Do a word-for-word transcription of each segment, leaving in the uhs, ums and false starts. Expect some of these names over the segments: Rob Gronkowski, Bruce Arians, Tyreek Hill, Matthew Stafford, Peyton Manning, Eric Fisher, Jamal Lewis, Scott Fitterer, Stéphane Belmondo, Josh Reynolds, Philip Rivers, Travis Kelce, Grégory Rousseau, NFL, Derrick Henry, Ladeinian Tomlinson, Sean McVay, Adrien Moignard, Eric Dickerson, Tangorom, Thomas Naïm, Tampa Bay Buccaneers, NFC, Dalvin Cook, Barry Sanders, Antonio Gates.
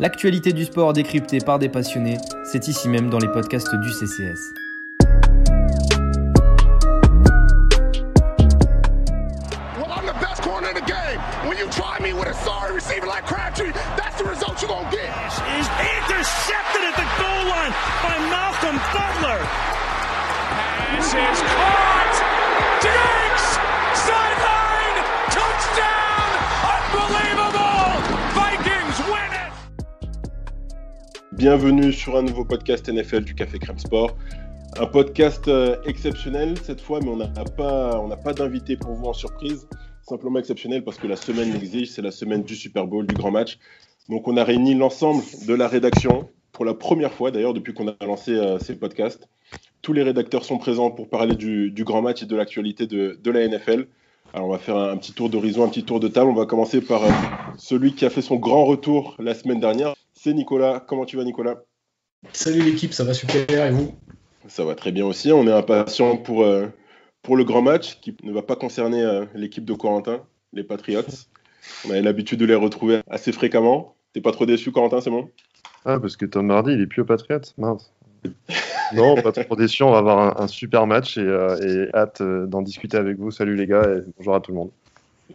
L'actualité du sport décryptée par des passionnés, c'est ici même dans les podcasts du C C S. Bienvenue sur un nouveau podcast N F L du Café Crème Sport. Un podcast exceptionnel cette fois, mais on n'a pas, on n'a pas d'invité pour vous en surprise. Simplement exceptionnel parce que la semaine l'exige, c'est la semaine du Super Bowl, du grand match. Donc on a réuni l'ensemble de la rédaction pour la première fois d'ailleurs depuis qu'on a lancé euh, ces podcasts. Tous les rédacteurs sont présents pour parler du, du grand match et de l'actualité de, de la N F L. Alors on va faire un, un petit tour d'horizon, un petit tour de table. On va commencer par euh, celui qui a fait son grand retour la semaine dernière. C'est Nicolas. Comment tu vas, Nicolas ? Salut l'équipe, ça va super, et vous ? Ça va très bien aussi, on est impatients pour, euh, pour le grand match qui ne va pas concerner euh, l'équipe de Corentin, les Patriots. On a l'habitude de les retrouver assez fréquemment. T'es pas trop déçu, Corentin, c'est bon ? Ah, parce que Tom Brady, il est plus aux Patriots, mince. Non, pas trop déçu, on va avoir un, un super match et, euh, et hâte euh, d'en discuter avec vous. Salut les gars, et bonjour à tout le monde.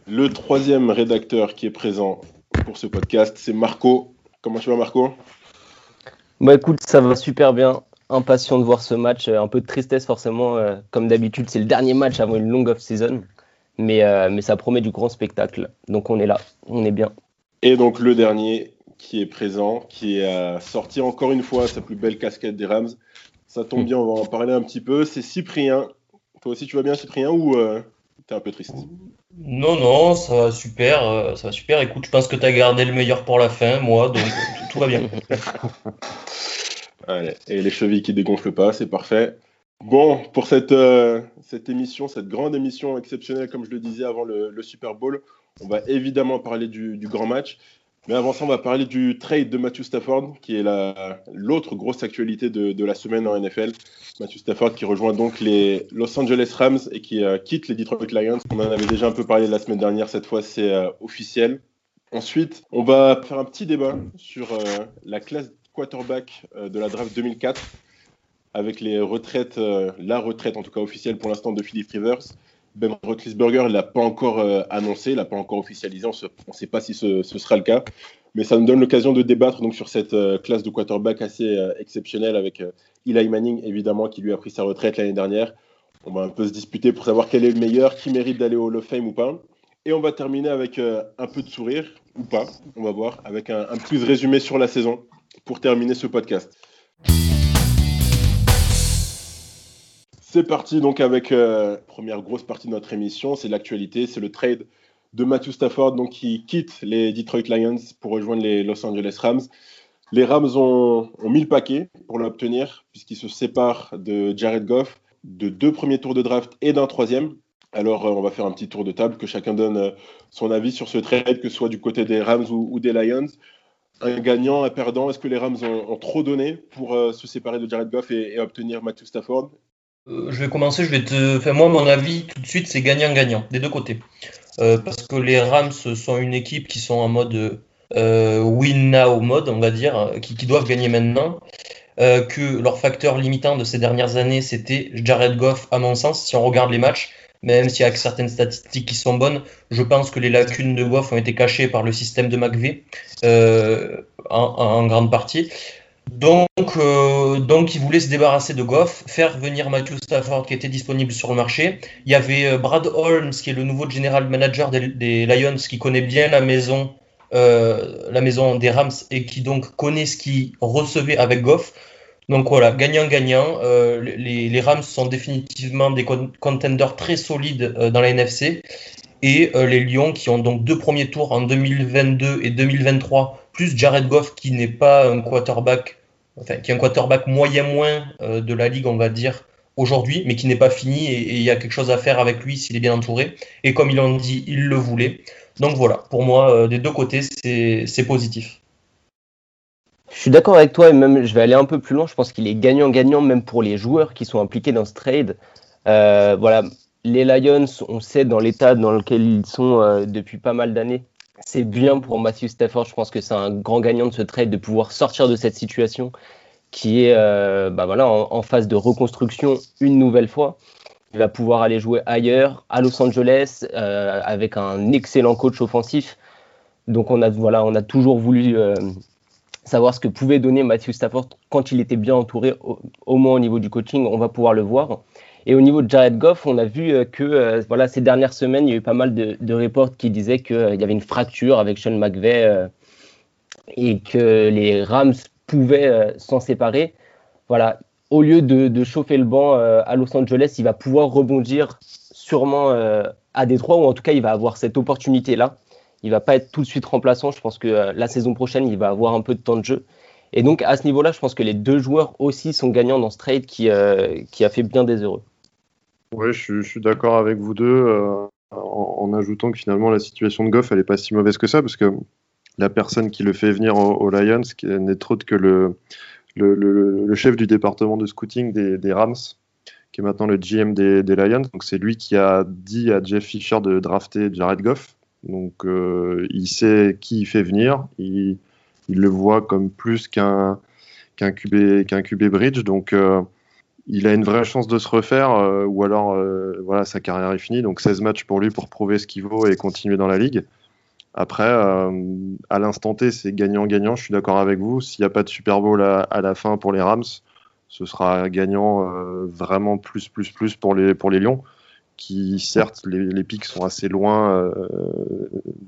Le troisième rédacteur qui est présent pour ce podcast, c'est Marco. Comment tu vas, Marco ? Bah écoute, ça va super bien. Impatient de voir ce match. Un peu de tristesse forcément. Comme d'habitude, c'est le dernier match avant une longue off-season. Mais, euh, mais ça promet du grand spectacle. Donc on est là, on est bien. Et donc le dernier qui est présent, qui est sorti encore une fois sa plus belle casquette des Rams. Ça tombe bien, on va en parler un petit peu. C'est Cyprien. Toi aussi, tu vas bien, Cyprien, ou euh, t'es un peu triste ? Non, non, ça va super, euh, ça va super. Écoute, je pense que tu as gardé le meilleur pour la fin, moi, donc tout, tout va bien. Allez, et les chevilles qui dégonflent pas, c'est parfait. Bon, pour cette, euh, cette émission, cette grande émission exceptionnelle, comme je le disais avant le, le Super Bowl, on va évidemment parler du, du grand match. Mais avant ça, on va parler du trade de Matthew Stafford, qui est la, l'autre grosse actualité de, de la semaine en N F L. Matthew Stafford qui rejoint donc les Los Angeles Rams et qui euh, quitte les Detroit Lions. On en avait déjà un peu parlé la semaine dernière, cette fois c'est euh, officiel. Ensuite, on va faire un petit débat sur euh, la classe quarterback euh, de la draft deux mille quatre, avec les retraites, euh, la retraite en tout cas officielle pour l'instant de Philip Rivers. Ben Roethlisberger, il ne l'a pas encore euh, annoncé, il ne l'a pas encore officialisé, on ne sait pas si ce, ce sera le cas. Mais ça nous donne l'occasion de débattre donc, sur cette euh, classe de quarterback assez euh, exceptionnelle avec euh, Eli Manning, évidemment, qui lui a pris sa retraite l'année dernière. On va un peu se disputer pour savoir quel est le meilleur, qui mérite d'aller au Hall of Fame ou pas. Et on va terminer avec euh, un peu de sourire, ou pas, on va voir, avec un, un petit résumé sur la saison pour terminer ce podcast. C'est parti donc avec euh, première grosse partie de notre émission, c'est l'actualité, c'est le trade de Matthew Stafford donc, qui quitte les Detroit Lions pour rejoindre les Los Angeles Rams. Les Rams ont, ont mis le paquet pour l'obtenir puisqu'ils se séparent de Jared Goff, de deux premiers tours de draft et d'un troisième. Alors euh, on va faire un petit tour de table, que chacun donne euh, son avis sur ce trade, que ce soit du côté des Rams ou, ou des Lions. Un gagnant, un perdant, est-ce que les Rams ont, ont trop donné pour euh, se séparer de Jared Goff et, et obtenir Matthew Stafford ? Je vais commencer, je vais te... enfin, moi mon avis tout de suite c'est gagnant-gagnant, des deux côtés. Euh, parce que les Rams sont une équipe qui sont en mode euh, win now mode, on va dire, qui, qui doivent gagner maintenant. Euh, que leur facteur limitant de ces dernières années c'était Jared Goff à mon sens, si on regarde les matchs, même s'il y a certaines statistiques qui sont bonnes, je pense que les lacunes de Goff ont été cachées par le système de McVay euh, en, en grande partie. Donc, euh, donc, ils voulaient se débarrasser de Goff, faire venir Matthew Stafford qui était disponible sur le marché. Il y avait Brad Holmes qui est le nouveau general manager des, des Lions qui connaît bien la maison, euh, la maison des Rams et qui donc connaît ce qu'il recevait avec Goff. Donc voilà, gagnant-gagnant. Euh, les, les Rams sont définitivement des contenders très solides euh, dans la N F C. Et euh, les Lions qui ont donc deux premiers tours en deux mille vingt-deux et deux mille vingt-trois, plus Jared Goff qui n'est pas un quarterback, enfin qui est un quarterback moyen moins euh, de la ligue on va dire aujourd'hui, mais qui n'est pas fini et il y a quelque chose à faire avec lui s'il est bien entouré. Et comme ils l'ont dit, ils le voulaient. Donc voilà, pour moi euh, des deux côtés c'est, c'est positif. Je suis d'accord avec toi et même je vais aller un peu plus loin. Je pense qu'il est gagnant-gagnant même pour les joueurs qui sont impliqués dans ce trade. Euh, voilà. Les Lions, on sait dans l'état dans lequel ils sont euh, depuis pas mal d'années, c'est bien pour Matthew Stafford. Je pense que c'est un grand gagnant de ce trade de pouvoir sortir de cette situation qui est euh, bah voilà, en, en phase de reconstruction une nouvelle fois. Il va pouvoir aller jouer ailleurs, à Los Angeles, euh, avec un excellent coach offensif. Donc on a, voilà, on a toujours voulu euh, savoir ce que pouvait donner Matthew Stafford quand il était bien entouré, au, au moins au niveau du coaching, on va pouvoir le voir. Et au niveau de Jared Goff, on a vu que euh, voilà, ces dernières semaines, il y a eu pas mal de, de reports qui disaient qu'il euh, y avait une fracture avec Sean McVay euh, et que les Rams pouvaient euh, s'en séparer. Voilà. Au lieu de, de chauffer le banc euh, à Los Angeles, il va pouvoir rebondir sûrement euh, à Détroit, ou en tout cas, il va avoir cette opportunité-là. Il ne va pas être tout de suite remplaçant. Je pense que euh, la saison prochaine, il va avoir un peu de temps de jeu. Et donc, à ce niveau-là, je pense que les deux joueurs aussi sont gagnants dans ce trade qui, euh, qui a fait bien des heureux. Oui, je, je suis d'accord avec vous deux euh, en, en ajoutant que finalement, la situation de Goff, elle n'est pas si mauvaise que ça, parce que la personne qui le fait venir aux au Lions n'est autre que le, le, le, le chef du département de scouting des, des Rams, qui est maintenant le G M des, des Lions. Donc, c'est lui qui a dit à Jeff Fisher de drafter Jared Goff. Donc, euh, il sait qui il fait venir. Il... Il le voit comme plus qu'un, qu'un Q B, qu'un Q B bridge. Donc, euh, il a une vraie chance de se refaire. Euh, ou alors, euh, voilà, sa carrière est finie. Donc, seize matchs pour lui pour prouver ce qu'il vaut et continuer dans la ligue. Après, euh, à l'instant T, c'est gagnant-gagnant. Je suis d'accord avec vous. S'il n'y a pas de Super Bowl à, à la fin pour les Rams, ce sera gagnant euh, vraiment plus, plus, plus pour les, pour les Lions. Qui, certes, les, les pics sont assez loin, euh,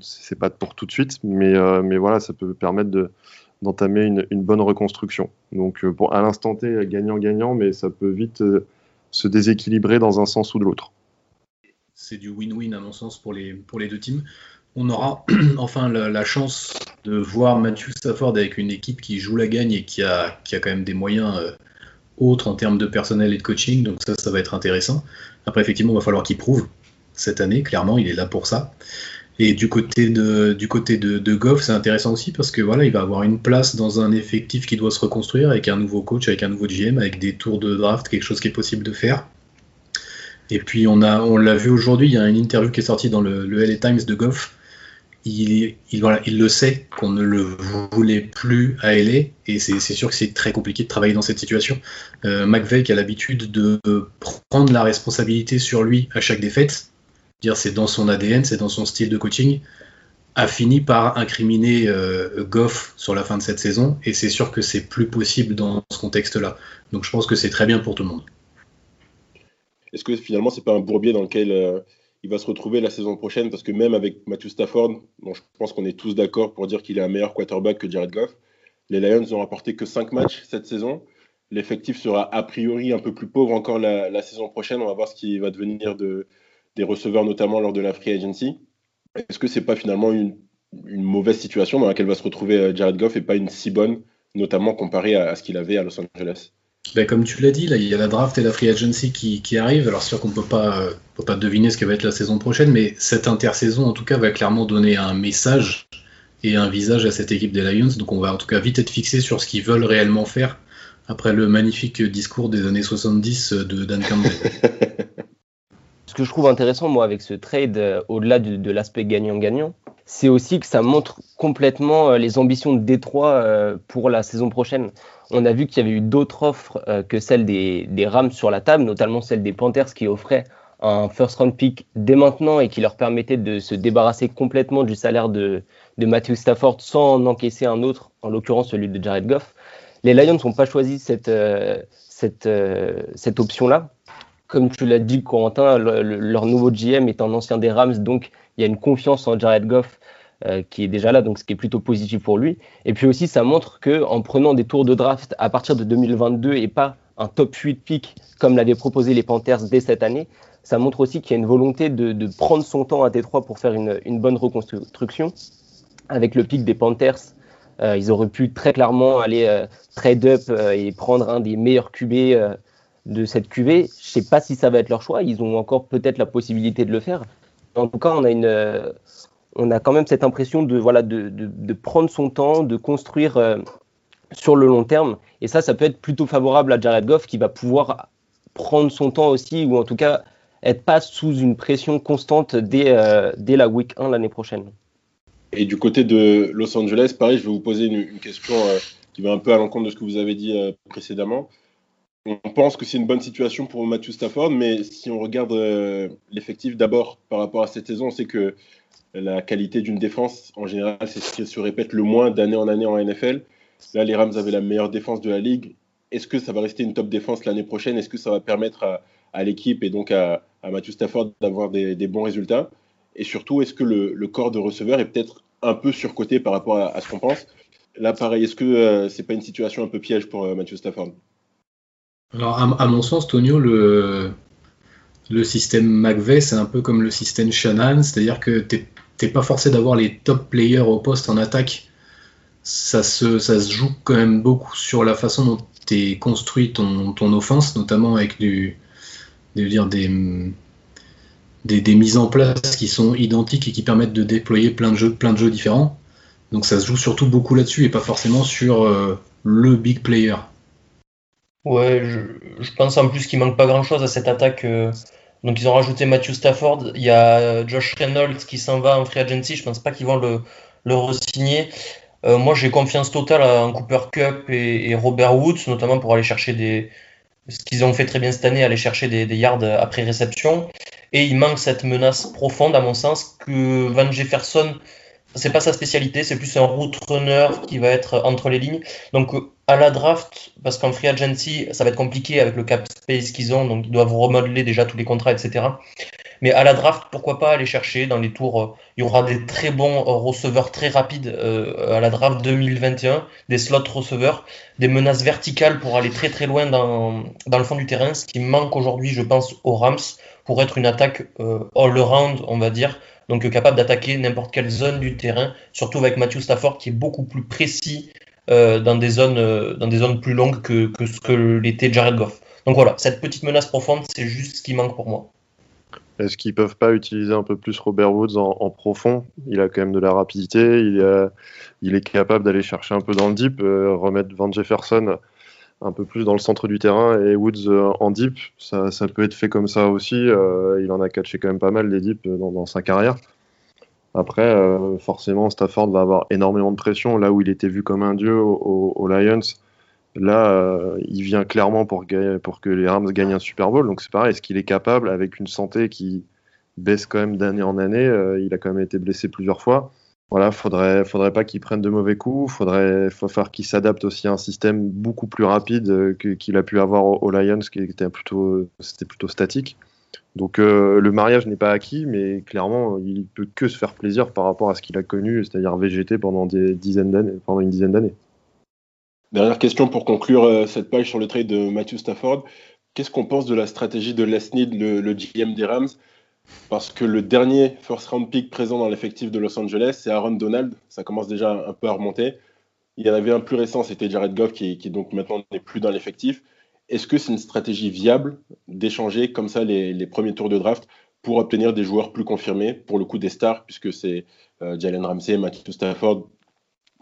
c'est pas pour tout de suite, mais, euh, mais voilà, ça peut permettre de, d'entamer une, une bonne reconstruction. Donc, euh, pour, à l'instant T, gagnant-gagnant, mais ça peut vite euh, se déséquilibrer dans un sens ou de l'autre. C'est du win-win, à mon sens, pour les, pour les deux teams. On aura enfin la, la chance de voir Matthew Stafford avec une équipe qui joue la gagne et qui a, qui a quand même des moyens... Euh, autre en termes de personnel et de coaching, donc ça, ça va être intéressant. Après, effectivement, il va falloir qu'il prouve cette année, clairement, il est là pour ça. Et du côté de, du côté de, de Goff, c'est intéressant aussi parce que voilà, il va avoir une place dans un effectif qui doit se reconstruire avec un nouveau coach, avec un nouveau G M, avec des tours de draft, quelque chose qui est possible de faire. Et puis, on, a, on l'a vu aujourd'hui, il y a une interview qui est sortie dans le, le L A Times de Goff. Il, il, voilà, il le sait qu'on ne le voulait plus à L A, et c'est, c'est sûr que c'est très compliqué de travailler dans cette situation. Euh, McVay qui a l'habitude de prendre la responsabilité sur lui à chaque défaite, dire c'est dans son A D N, c'est dans son style de coaching, a fini par incriminer euh, Goff sur la fin de cette saison, et c'est sûr que c'est plus possible dans ce contexte-là. Donc je pense que c'est très bien pour tout le monde. Est-ce que finalement c'est pas un bourbier dans lequel euh... il va se retrouver la saison prochaine, parce que même avec Matthew Stafford, bon, je pense qu'on est tous d'accord pour dire qu'il est un meilleur quarterback que Jared Goff. Les Lions n'ont remporté que cinq matchs cette saison. L'effectif sera a priori un peu plus pauvre encore la, la saison prochaine. On va voir ce qui va devenir de, des receveurs, notamment lors de la free agency. Est-ce que ce n'est pas finalement une, une mauvaise situation dans laquelle va se retrouver Jared Goff et pas une si bonne, notamment comparée à, à ce qu'il avait à Los Angeles? Ben comme tu l'as dit, là, il y a la draft et la free agency qui, qui arrivent. Alors c'est sûr qu'on ne peut pas, euh, peut pas deviner ce que va être la saison prochaine, mais cette intersaison, en tout cas, va clairement donner un message et un visage à cette équipe des Lions. Donc on va en tout cas vite être fixé sur ce qu'ils veulent réellement faire après le magnifique discours des années soixante-dix de Dan Campbell. Ce que je trouve intéressant, moi, avec ce trade, euh, au-delà de, de l'aspect gagnant-gagnant, c'est aussi que ça montre complètement euh, les ambitions de Détroit euh, pour la saison prochaine. On a vu qu'il y avait eu d'autres offres euh, que celles des, des Rams sur la table, notamment celle des Panthers qui offraient un first round pick dès maintenant et qui leur permettait de se débarrasser complètement du salaire de, de Matthew Stafford sans en encaisser un autre, en l'occurrence celui de Jared Goff. Les Lions n'ont pas choisi cette, euh, cette, euh, cette option-là. Comme tu l'as dit, Corentin, le, le, leur nouveau G M est un ancien des Rams, donc il y a une confiance en Jared Goff euh, qui est déjà là, donc ce qui est plutôt positif pour lui. Et puis aussi, ça montre qu'en prenant des tours de draft à partir de deux mille vingt-deux et pas un top huit pick comme l'avaient proposé les Panthers dès cette année, ça montre aussi qu'il y a une volonté de, de prendre son temps à Détroit pour faire une, une bonne reconstruction. Avec le pick des Panthers, euh, ils auraient pu très clairement aller euh, trade up euh, et prendre un des meilleurs Q B euh, de cette cuvée. Je ne sais pas si ça va être leur choix, ils ont encore peut-être la possibilité de le faire. En tout cas, on a, une, on a quand même cette impression de, voilà, de, de, de prendre son temps, de construire euh, sur le long terme. Et ça, ça peut être plutôt favorable à Jared Goff qui va pouvoir prendre son temps aussi, ou en tout cas, être pas sous une pression constante dès, euh, dès la week un l'année prochaine. Et du côté de Los Angeles, pareil, je vais vous poser une, une question euh, qui va un peu à l'encontre de ce que vous avez dit euh, précédemment. On pense que c'est une bonne situation pour Matthew Stafford, mais si on regarde euh, l'effectif d'abord par rapport à cette saison, on sait que la qualité d'une défense, en général, c'est ce qui se répète le moins d'année en année en N F L. Là, les Rams avaient la meilleure défense de la ligue. Est-ce que ça va rester une top défense l'année prochaine ? Est-ce que ça va permettre à, à l'équipe et donc à, à Matthew Stafford d'avoir des, des bons résultats ? Et surtout, est-ce que le, le corps de receveur est peut-être un peu surcoté par rapport à, à ce qu'on pense ? Là, pareil, est-ce que euh, c'est pas une situation un peu piège pour euh, Matthew Stafford ? Alors, à, à mon sens, Tonio, le, le système McVay, c'est un peu comme le système Shanahan, c'est-à-dire que t'es, t'es pas forcé d'avoir les top players au poste en attaque. Ça se, ça se joue quand même beaucoup sur la façon dont t'es construit ton, ton offense, notamment avec du, de dire des... Des, des mises en place qui sont identiques et qui permettent de déployer plein de jeux, plein de jeux différents. Donc ça se joue surtout beaucoup là-dessus et pas forcément sur euh, le big player. Ouais, je, je pense en plus qu'il manque pas grand-chose à cette attaque. Euh, donc ils ont rajouté Matthew Stafford. Il y a Josh Reynolds qui s'en va en free agency. Je pense pas qu'ils vont le, le re-signer. Euh, moi j'ai confiance totale en Cooper Kupp et, et Robert Woods, notamment pour aller chercher des... ce qu'ils ont fait très bien cette année, aller chercher des, des yards après réception. Et il manque cette menace profonde, à mon sens, que Van Jefferson, c'est pas sa spécialité, c'est plus un route runner qui va être entre les lignes. Donc, à la draft, parce qu'en free agency, ça va être compliqué avec le cap space qu'ils ont, donc ils doivent remodeler déjà tous les contrats, et cetera. Mais à la draft, pourquoi pas aller chercher dans les tours, il y aura des très bons receveurs très rapides à la draft deux mille vingt et un, des slots receveurs, des menaces verticales pour aller très très loin dans, dans le fond du terrain, ce qui manque aujourd'hui, je pense, aux Rams, pour être une attaque euh, all-around, on va dire, donc capable d'attaquer n'importe quelle zone du terrain, surtout avec Matthew Stafford qui est beaucoup plus précis euh, dans, des zones, euh, dans des zones plus longues que, que ce que l'était Jared Goff. Donc voilà, cette petite menace profonde, c'est juste ce qui manque pour moi. Est-ce qu'ils ne peuvent pas utiliser un peu plus Robert Woods en, en profond ? Il a quand même de la rapidité, il, a, il est capable d'aller chercher un peu dans le deep, euh, remettre Van Jefferson un peu plus dans le centre du terrain et Woods euh, en deep, ça, ça peut être fait comme ça aussi. Euh, il en a catché quand même pas mal des deep dans, dans sa carrière. Après, euh, forcément, Stafford va avoir énormément de pression. Là où il était vu comme un dieu aux au, au Lions, là, euh, il vient clairement pour, ga- pour que les Rams gagnent un Super Bowl. Donc c'est pareil, est-ce qu'il est capable, avec une santé qui baisse quand même d'année en année, euh, il a quand même été blessé plusieurs fois. Voilà, faudrait, faudrait pas qu'ils prennent de mauvais coups. Faudrait, faut faire qu'ils s'adaptent aussi à un système beaucoup plus rapide que, qu'il a pu avoir aux Lions, qui était plutôt, c'était plutôt statique. Donc euh, le mariage n'est pas acquis, mais clairement, il peut que se faire plaisir par rapport à ce qu'il a connu, c'est-à-dire végéter pendant des dizaines d'années, pendant une dizaine d'années. Dernière question pour conclure euh, cette page sur le trade de Matthew Stafford. Qu'est-ce qu'on pense de la stratégie de Les Snead, le, le G M des Rams? Parce que le dernier first round pick présent dans l'effectif de Los Angeles, c'est Aaron Donald. Ça commence déjà un peu à remonter. Il y en avait un plus récent, c'était Jared Goff, qui, qui donc maintenant n'est plus dans l'effectif. Est-ce que c'est une stratégie viable d'échanger comme ça les, les premiers tours de draft pour obtenir des joueurs plus confirmés, pour le coup des stars, puisque c'est euh, Jalen Ramsey, Matthew Stafford?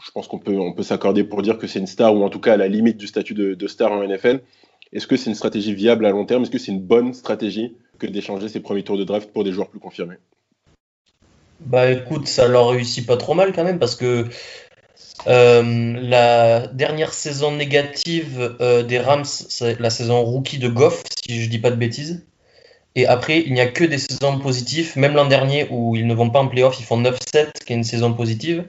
Je pense qu'on peut, on peut s'accorder pour dire que c'est une star, ou en tout cas à la limite du statut de, de star en N F L. Est-ce que c'est une stratégie viable à long terme ? Est-ce que c'est une bonne stratégie que d'échanger ces premiers tours de draft pour des joueurs plus confirmés ? Bah écoute, ça leur réussit pas trop mal quand même, parce que euh, la dernière saison négative euh, des Rams, c'est la saison rookie de Goff, si je dis pas de bêtises. Et après, il n'y a que des saisons positives, même l'an dernier où ils ne vont pas en playoff, ils font neuf sept, qui est une saison positive.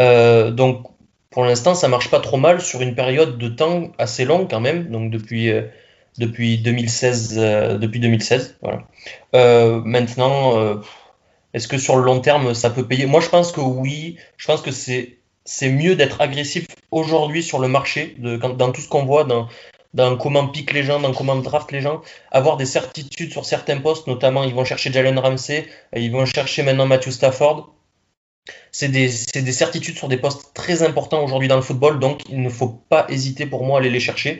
Euh, donc pour l'instant, ça marche pas trop mal sur une période de temps assez longue quand même, donc depuis, euh, depuis deux mille seize. Euh, depuis deux mille seize voilà. Euh, maintenant, euh, est-ce que sur le long terme, ça peut payer ? Moi, je pense que oui. Je pense que c'est, c'est mieux d'être agressif aujourd'hui sur le marché, de, quand, dans tout ce qu'on voit, dans, dans comment piquent les gens, dans comment draft les gens, avoir des certitudes sur certains postes, notamment ils vont chercher Jalen Ramsey, ils vont chercher maintenant Matthew Stafford. C'est des, c'est des certitudes sur des postes très importants aujourd'hui dans le football, donc il ne faut pas hésiter pour moi à aller les chercher.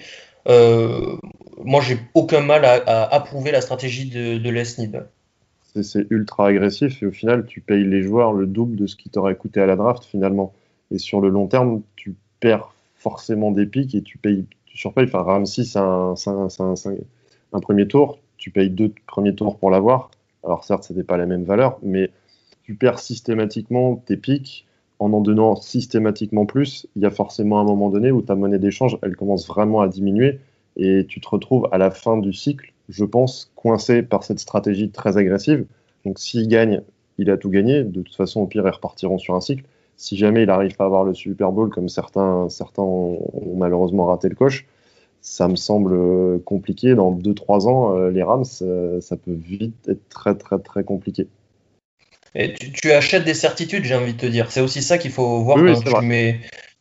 Euh, moi, j'ai aucun mal à, à approuver la stratégie de, de Les Snead. C'est, c'est ultra agressif et au final, tu payes les joueurs le double de ce qui t'aurait coûté à la draft finalement. Et sur le long terme, tu perds forcément des pics et tu payes, tu surpayes. Enfin, Ramsey, c'est un, c'est un, c'est un, c'est un premier tour, tu payes deux premiers tours pour l'avoir. Alors certes, ce n'était pas la même valeur, mais tu perds systématiquement tes pics en en donnant systématiquement plus, il y a forcément un moment donné où ta monnaie d'échange, elle commence vraiment à diminuer et tu te retrouves à la fin du cycle, je pense, coincé par cette stratégie très agressive. Donc s'il gagne, il a tout gagné. De toute façon, au pire, ils repartiront sur un cycle. Si jamais il n'arrive pas à avoir le Super Bowl, comme certains, certains ont, ont malheureusement raté le coche, ça me semble compliqué. Dans deux trois ans, les Rams, ça, ça peut vite être très, très, très compliqué. Et tu, tu achètes des certitudes, j'ai envie de te dire. C'est aussi ça qu'il faut voir oui, quand, tu mets,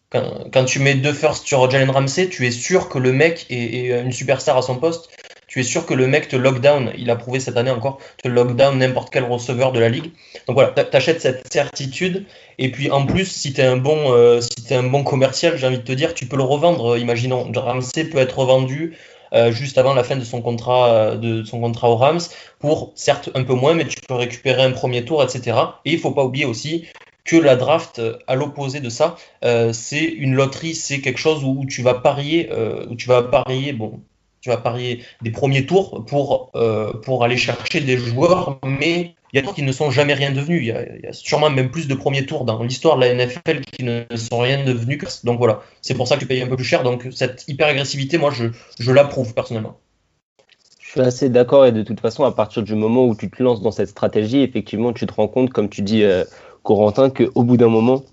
quand, quand tu mets deux firsts sur Jalen Ramsey, tu es sûr que le mec est, est une superstar à son poste. Tu es sûr que le mec te lock down. Il a prouvé cette année encore, te lock down n'importe quel receveur de la ligue. Donc voilà, t'achètes cette certitude. Et puis en plus, si t'es un bon, euh, si t'es un bon commercial, j'ai envie de te dire, tu peux le revendre. Imaginons, Ramsey peut être revendu euh, juste avant la fin de son contrat, euh, de son contrat aux Rams pour certes un peu moins, mais tu peux récupérer un premier tour, et cetera. Et il faut pas oublier aussi que la draft, à l'opposé de ça, euh, c'est une loterie, c'est quelque chose où tu vas parier, euh, où tu vas parier, bon. Tu vas parier des premiers tours pour, euh, pour aller chercher des joueurs, mais il y a d'autres qui ne sont jamais rien devenus. Il y, a, il y a sûrement même plus de premiers tours dans l'histoire de la N F L qui ne sont rien devenus. Donc voilà, c'est pour ça que tu payes un peu plus cher. Donc cette hyper-agressivité, moi, je, je l'approuve personnellement. Je suis assez d'accord. Et de toute façon, à partir du moment où tu te lances dans cette stratégie, effectivement, tu te rends compte, comme tu dis, euh, Corentin, qu'au bout d'un moment,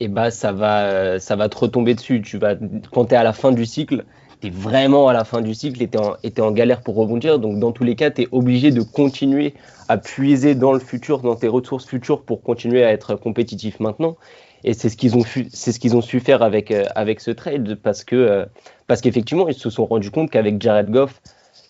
eh ben, ça, va, ça va te retomber dessus. Tu vas, quand tu es à la fin du cycle, t'es vraiment à la fin du cycle et t'es en, et t'es en galère pour rebondir. Donc, dans tous les cas, t'es obligé de continuer à puiser dans le futur, dans tes ressources futures pour continuer à être compétitif maintenant. Et c'est ce qu'ils ont, fu- c'est ce qu'ils ont su faire avec, euh, avec ce trade parce, que, euh, parce qu'effectivement, ils se sont rendus compte qu'avec Jared Goff,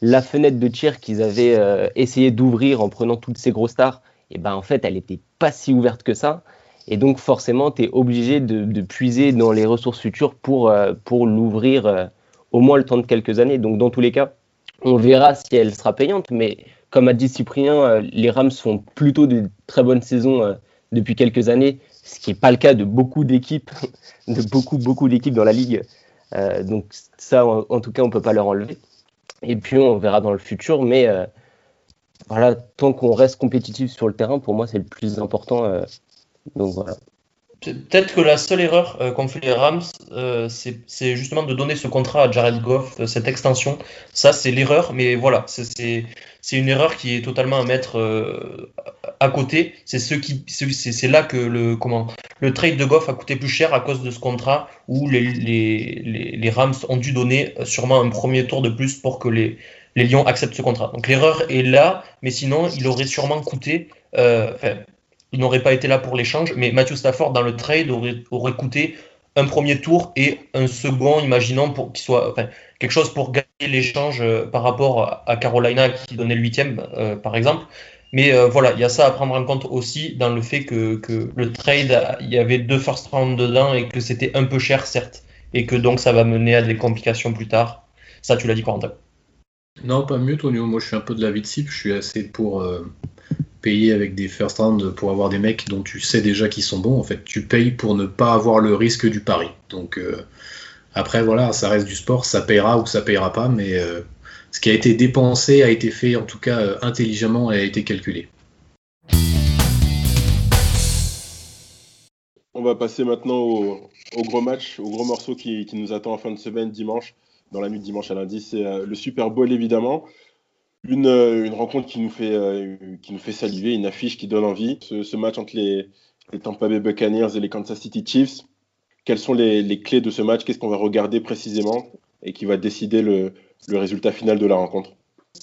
la fenêtre de tir qu'ils avaient euh, essayé d'ouvrir en prenant toutes ces grosses stars, eh ben, en fait, elle n'était pas si ouverte que ça. Et donc, forcément, t'es obligé de, de puiser dans les ressources futures pour, euh, pour l'ouvrir euh, au moins le temps de quelques années. Donc, dans tous les cas, on verra si elle sera payante. Mais comme a dit Cyprien, les Rams font plutôt de très bonnes saisons depuis quelques années, ce qui n'est pas le cas de beaucoup d'équipes, de beaucoup, beaucoup d'équipes dans la Ligue. Euh, donc, ça, en, en tout cas, on ne peut pas leur enlever. Et puis, on verra dans le futur. Mais euh, voilà, tant qu'on reste compétitif sur le terrain, pour moi, c'est le plus important. Euh, donc, voilà. Peut-être que la seule erreur euh, qu'ont fait les Rams, euh, c'est, c'est justement de donner ce contrat à Jared Goff, euh, cette extension. Ça, c'est l'erreur, mais voilà, c'est, c'est, c'est une erreur qui est totalement à mettre euh, à côté. C'est, ce qui, c'est, c'est là que le, comment, le trade de Goff a coûté plus cher à cause de ce contrat où les, les, les, les Rams ont dû donner sûrement un premier tour de plus pour que les, les Lions acceptent ce contrat. Donc l'erreur est là, mais sinon, il aurait sûrement coûté... Euh, Il n'aurait pas été là pour l'échange, mais Matthew Stafford, dans le trade, aurait, aurait coûté un premier tour et un second, imaginons, pour qu'il soit, enfin, quelque chose pour gagner l'échange euh, par rapport à Carolina qui donnait le huitième, euh, par exemple. Mais euh, voilà, il y a ça à prendre en compte aussi dans le fait que, que le trade, il y avait deux first round dedans et que c'était un peu cher, certes, et que donc ça va mener à des complications plus tard. Ça, tu l'as dit, Corentin. Non, pas mieux, Tonio. Moi, je suis un peu de l'avis de Cip. Je suis assez pour... Euh... payer avec des first round pour avoir des mecs dont tu sais déjà qu'ils sont bons. En fait, tu payes pour ne pas avoir le risque du pari. Donc euh, après, voilà, ça reste du sport, ça payera ou ça payera pas, mais euh, ce qui a été dépensé a été fait en tout cas euh, intelligemment et a été calculé. On va passer maintenant au, au gros match, au gros morceau qui, qui nous attend en fin de semaine, dimanche, dans la nuit de dimanche à lundi, c'est euh, le Super Bowl évidemment. Une, une rencontre qui nous, fait, euh, qui nous fait saliver, une affiche qui donne envie. Ce, ce match entre les, les Tampa Bay Buccaneers et les Kansas City Chiefs, quelles sont les, les clés de ce match? Qu'est-ce qu'on va regarder précisément et qui va décider le, le résultat final de la rencontre?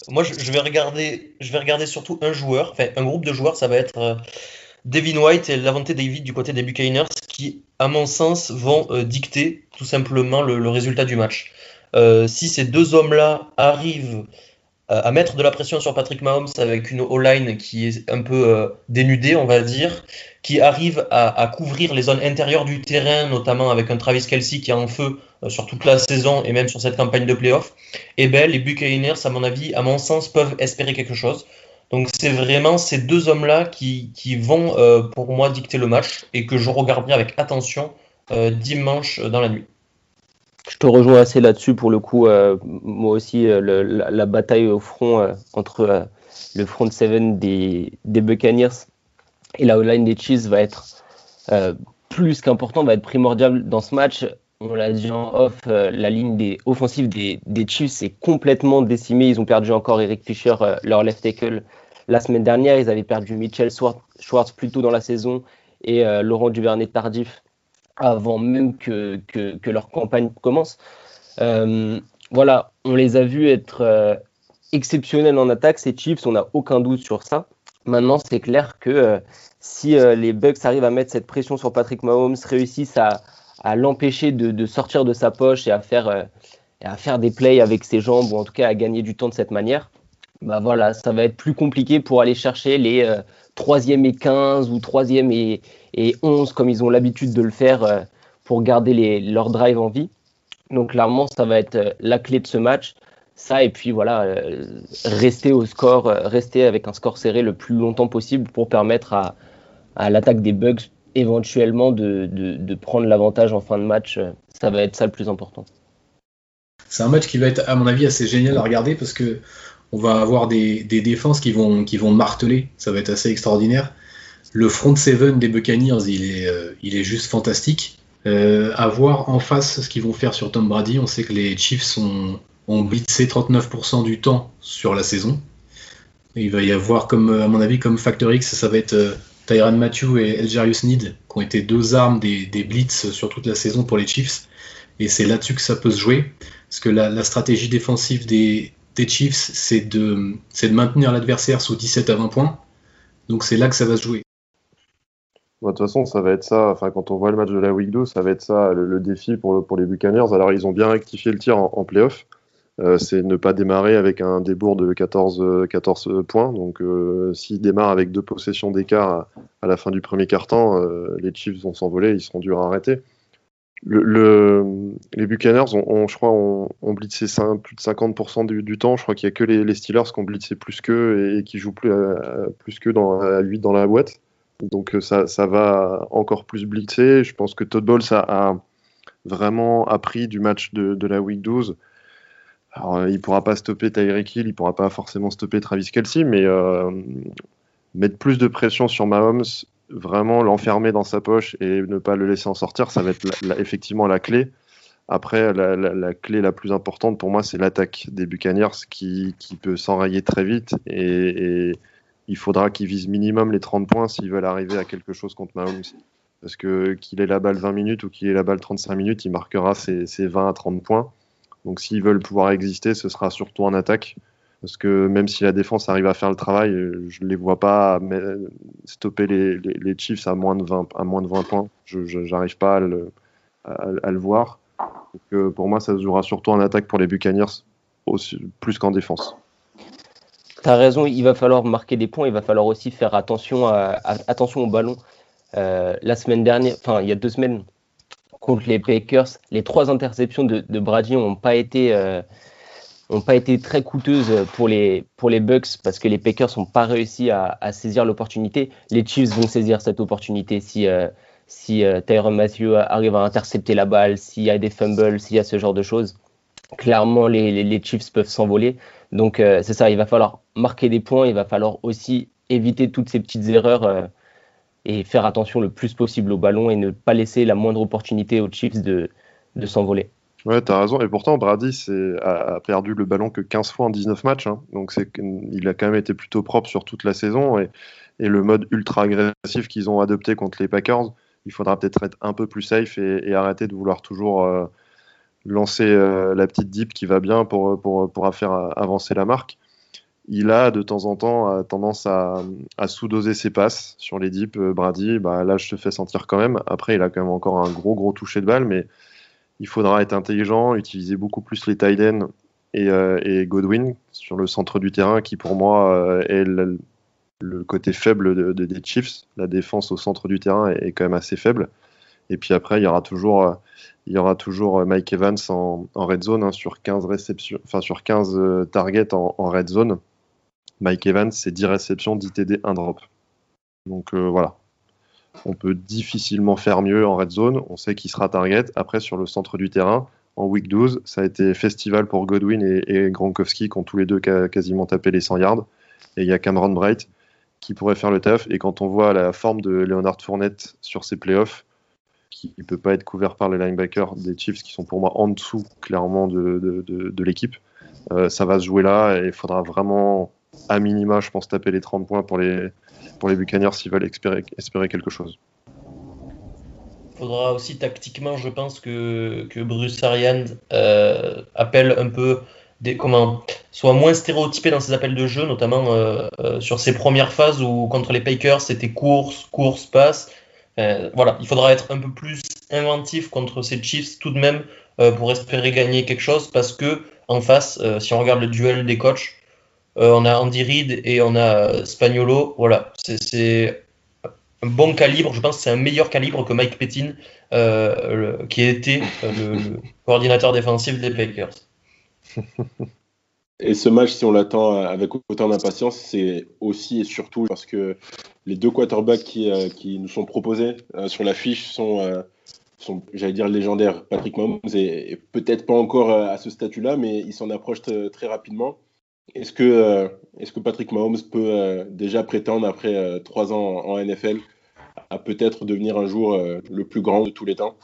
Moi, je, je, vais regarder, je vais regarder surtout un joueur, enfin un groupe de joueurs, ça va être euh, Devin White et Lavonte David du côté des Buccaneers qui, à mon sens, vont euh, dicter tout simplement le, le résultat du match. Euh, si ces deux hommes-là arrivent à mettre de la pression sur Patrick Mahomes avec une O-line qui est un peu euh, dénudée, on va dire, qui arrive à, à couvrir les zones intérieures du terrain, notamment avec un Travis Kelce qui est en feu euh, sur toute la saison et même sur cette campagne de playoff. Et ben les Buccaneers, à mon avis, à mon sens, peuvent espérer quelque chose. Donc c'est vraiment ces deux hommes-là qui, qui vont, euh, pour moi, dicter le match et que je regarderai avec attention euh, dimanche dans la nuit. Je te rejoins assez là-dessus pour le coup. Euh, moi aussi, euh, le, la, la bataille au front euh, entre euh, le front seven des, des Buccaneers et la O-line des Chiefs va être euh, plus qu'important, va être primordial dans ce match. On l'a dit en off, euh, la ligne des offensive des, des Chiefs est complètement décimée. Ils ont perdu encore Eric Fisher, euh, leur left tackle, la semaine dernière. Ils avaient perdu Mitchell Schwartz plus tôt dans la saison et euh, Laurent Duvernay-Tardif avant même que, que, que leur campagne commence. Euh, voilà, on les a vus être euh, exceptionnels en attaque, ces Chiefs, on n'a aucun doute sur ça. Maintenant, c'est clair que euh, si euh, les Bucks arrivent à mettre cette pression sur Patrick Mahomes, réussissent à, à l'empêcher de, de sortir de sa poche et à, faire, euh, et à faire des plays avec ses jambes, ou en tout cas à gagner du temps de cette manière, bah voilà, ça va être plus compliqué pour aller chercher les euh, troisième et quinze ou troisième et onze comme ils ont l'habitude de le faire euh, pour garder les, leur drive en vie. Donc clairement, ça va être euh, la clé de ce match. Ça, et puis voilà, euh, rester au score, euh, rester avec un score serré le plus longtemps possible pour permettre à, à l'attaque des Bucks éventuellement de, de, de prendre l'avantage en fin de match. Ça va être ça le plus important. C'est un match qui va être, à mon avis, assez génial à regarder parce que on va avoir des, des défenses qui vont, qui vont marteler. Ça va être assez extraordinaire. Le front seven des Buccaneers, il est, euh, il est juste fantastique. Euh, à voir en face ce qu'ils vont faire sur Tom Brady. On sait que les Chiefs sont... ont blitzé trente-neuf pour cent du temps sur la saison. Il va y avoir, comme, à mon avis, comme Factor X, ça va être euh, Tyrann Mathieu et Jared Goff, qui ont été deux armes des, des blitz sur toute la saison pour les Chiefs. Et c'est là-dessus que ça peut se jouer. Parce que la, la stratégie défensive des, des Chiefs, c'est de, c'est de maintenir l'adversaire sous dix-sept à vingt points. Donc c'est là que ça va se jouer. De toute façon, ça va être ça. Enfin, quand on voit le match de la Week deux, ça va être ça, le, le défi pour, le, pour les Buccaneers. Alors, ils ont bien rectifié le tir en, en play-off. Euh, c'est ne pas démarrer avec un débours de quatorze points. Donc, euh, s'ils démarrent avec deux possessions d'écart à, à la fin du premier quart-temps, euh, les Chiefs vont s'envoler, ils seront durs à arrêter. Le, le, les Buccaneers, on, on, je crois, ont on blitzé cinq, plus de cinquante pour cent du, du temps. Je crois qu'il n'y a que les, les Steelers qui ont blitzé plus qu'eux et, et qui jouent plus, à, plus qu'eux dans, à huit dans la boîte. Donc, ça, ça va encore plus blitzer. Je pense que Todd Bowles a, a vraiment appris du match de, de la Week douze. Alors, il ne pourra pas stopper Tyreek Hill, il ne pourra pas forcément stopper Travis Kelce, mais euh, mettre plus de pression sur Mahomes, vraiment l'enfermer dans sa poche et ne pas le laisser en sortir, ça va être la, la, effectivement la clé. Après, la, la, la clé la plus importante pour moi, c'est l'attaque des Buccaneers qui, qui peut s'enrayer très vite et, et il faudra qu'ils visent minimum les trente points s'ils veulent arriver à quelque chose contre Mahomes. Parce que qu'il ait la balle vingt minutes ou qu'il ait la balle trente-cinq minutes, il marquera ses, ses vingt à trente points. Donc s'ils veulent pouvoir exister, ce sera surtout en attaque. Parce que même si la défense arrive à faire le travail, je ne les vois pas stopper les, les, les Chiefs à moins de vingt, à moins de vingt points. Je n'arrive pas à le, à, à le voir. Donc, pour moi, ça se jouera surtout en attaque pour les Buccaneers, aussi, plus qu'en défense. Tu as raison, il va falloir marquer des points, il va falloir aussi faire attention, à, à, attention au ballon. Euh, la semaine dernière, enfin il y a deux semaines, contre les Packers, les trois interceptions de, de Brady n'ont pas été euh, ont pas été très coûteuses pour les pour les Bucks parce que les Packers n'ont pas réussi à, à saisir l'opportunité. Les Chiefs vont saisir cette opportunité si euh, si euh, Tyrann Mathieu arrive à intercepter la balle, s'il y a des fumbles, s'il y a ce genre de choses. Clairement, les, les, les Chiefs peuvent s'envoler. Donc euh, c'est ça, il va falloir marquer des points, il va falloir aussi éviter toutes ces petites erreurs. Euh, et faire attention le plus possible au ballon et ne pas laisser la moindre opportunité aux Chiefs de, de s'envoler. Ouais, t'as raison. Et pourtant, Brady c'est, a, a perdu le ballon que quinze fois en dix-neuf matchs. Hein. Donc, c'est, il a quand même été plutôt propre sur toute la saison. Et, et le mode ultra-agressif qu'ils ont adopté contre les Packers, il faudra peut-être être un peu plus safe et, et arrêter de vouloir toujours euh, lancer euh, la petite deep qui va bien pour, pour, pour faire avancer la marque. Il a de temps en temps tendance à, à sous-doser ses passes sur les dips. Brady, bah là je te fais sentir quand même. Après il a quand même encore un gros gros toucher de balle, mais il faudra être intelligent, utiliser beaucoup plus les tight ends et, euh, et Godwin sur le centre du terrain qui pour moi euh, est le, le côté faible de, de, des Chiefs. La défense au centre du terrain est, est quand même assez faible. Et puis après il y aura toujours... Euh, Il y aura toujours Mike Evans en, en red zone hein, sur quinze réceptions, enfin sur quinze euh, targets en, en red zone. Mike Evans, c'est dix réceptions, dix T D, un drop. Donc euh, voilà. On peut difficilement faire mieux en red zone. On sait qu'il sera target. Après, sur le centre du terrain, en week douze, ça a été festival pour Godwin et, et Gronkowski qui ont tous les deux ca- quasiment tapé les cent yards. Et il y a Cameron Bright qui pourrait faire le taf. Et quand on voit la forme de Leonard Fournette sur ses playoffs, qui ne peut pas être couvert par les linebackers des Chiefs, qui sont pour moi en dessous clairement de, de, de, de l'équipe, euh, ça va se jouer là, et il faudra vraiment à minima, je pense, taper les trente points pour les, pour les Buccaneers s'ils veulent espérer, espérer quelque chose. Il faudra aussi tactiquement, je pense, que, que Bruce Arians euh, appelle un peu des, comment, soit moins stéréotypé dans ses appels de jeu, notamment euh, euh, sur ses premières phases où contre les Packers c'était course, course, passe. Euh, voilà, il faudra être un peu plus inventif contre ces Chiefs tout de même euh, pour espérer gagner quelque chose, parce que en face, euh, si on regarde le duel des coachs, euh, on a Andy Reid et on a Spagnuolo. Voilà, c'est, c'est un bon calibre. Je pense que c'est un meilleur calibre que Mike Pettin, euh, le, qui était euh, le, le coordinateur défensif des Packers. Et ce match, si on l'attend avec autant d'impatience, c'est aussi et surtout parce que les deux quarterbacks qui, euh, qui nous sont proposés euh, sur l'affiche sont, euh, sont, j'allais dire, légendaires. Patrick Mahomes est, est peut-être pas encore euh, à ce statut-là, mais il s'en approche t- très rapidement. Est-ce que, euh, est-ce que Patrick Mahomes peut euh, déjà prétendre, après euh, trois ans en, en N F L, à peut-être devenir un jour euh, le plus grand de tous les temps ?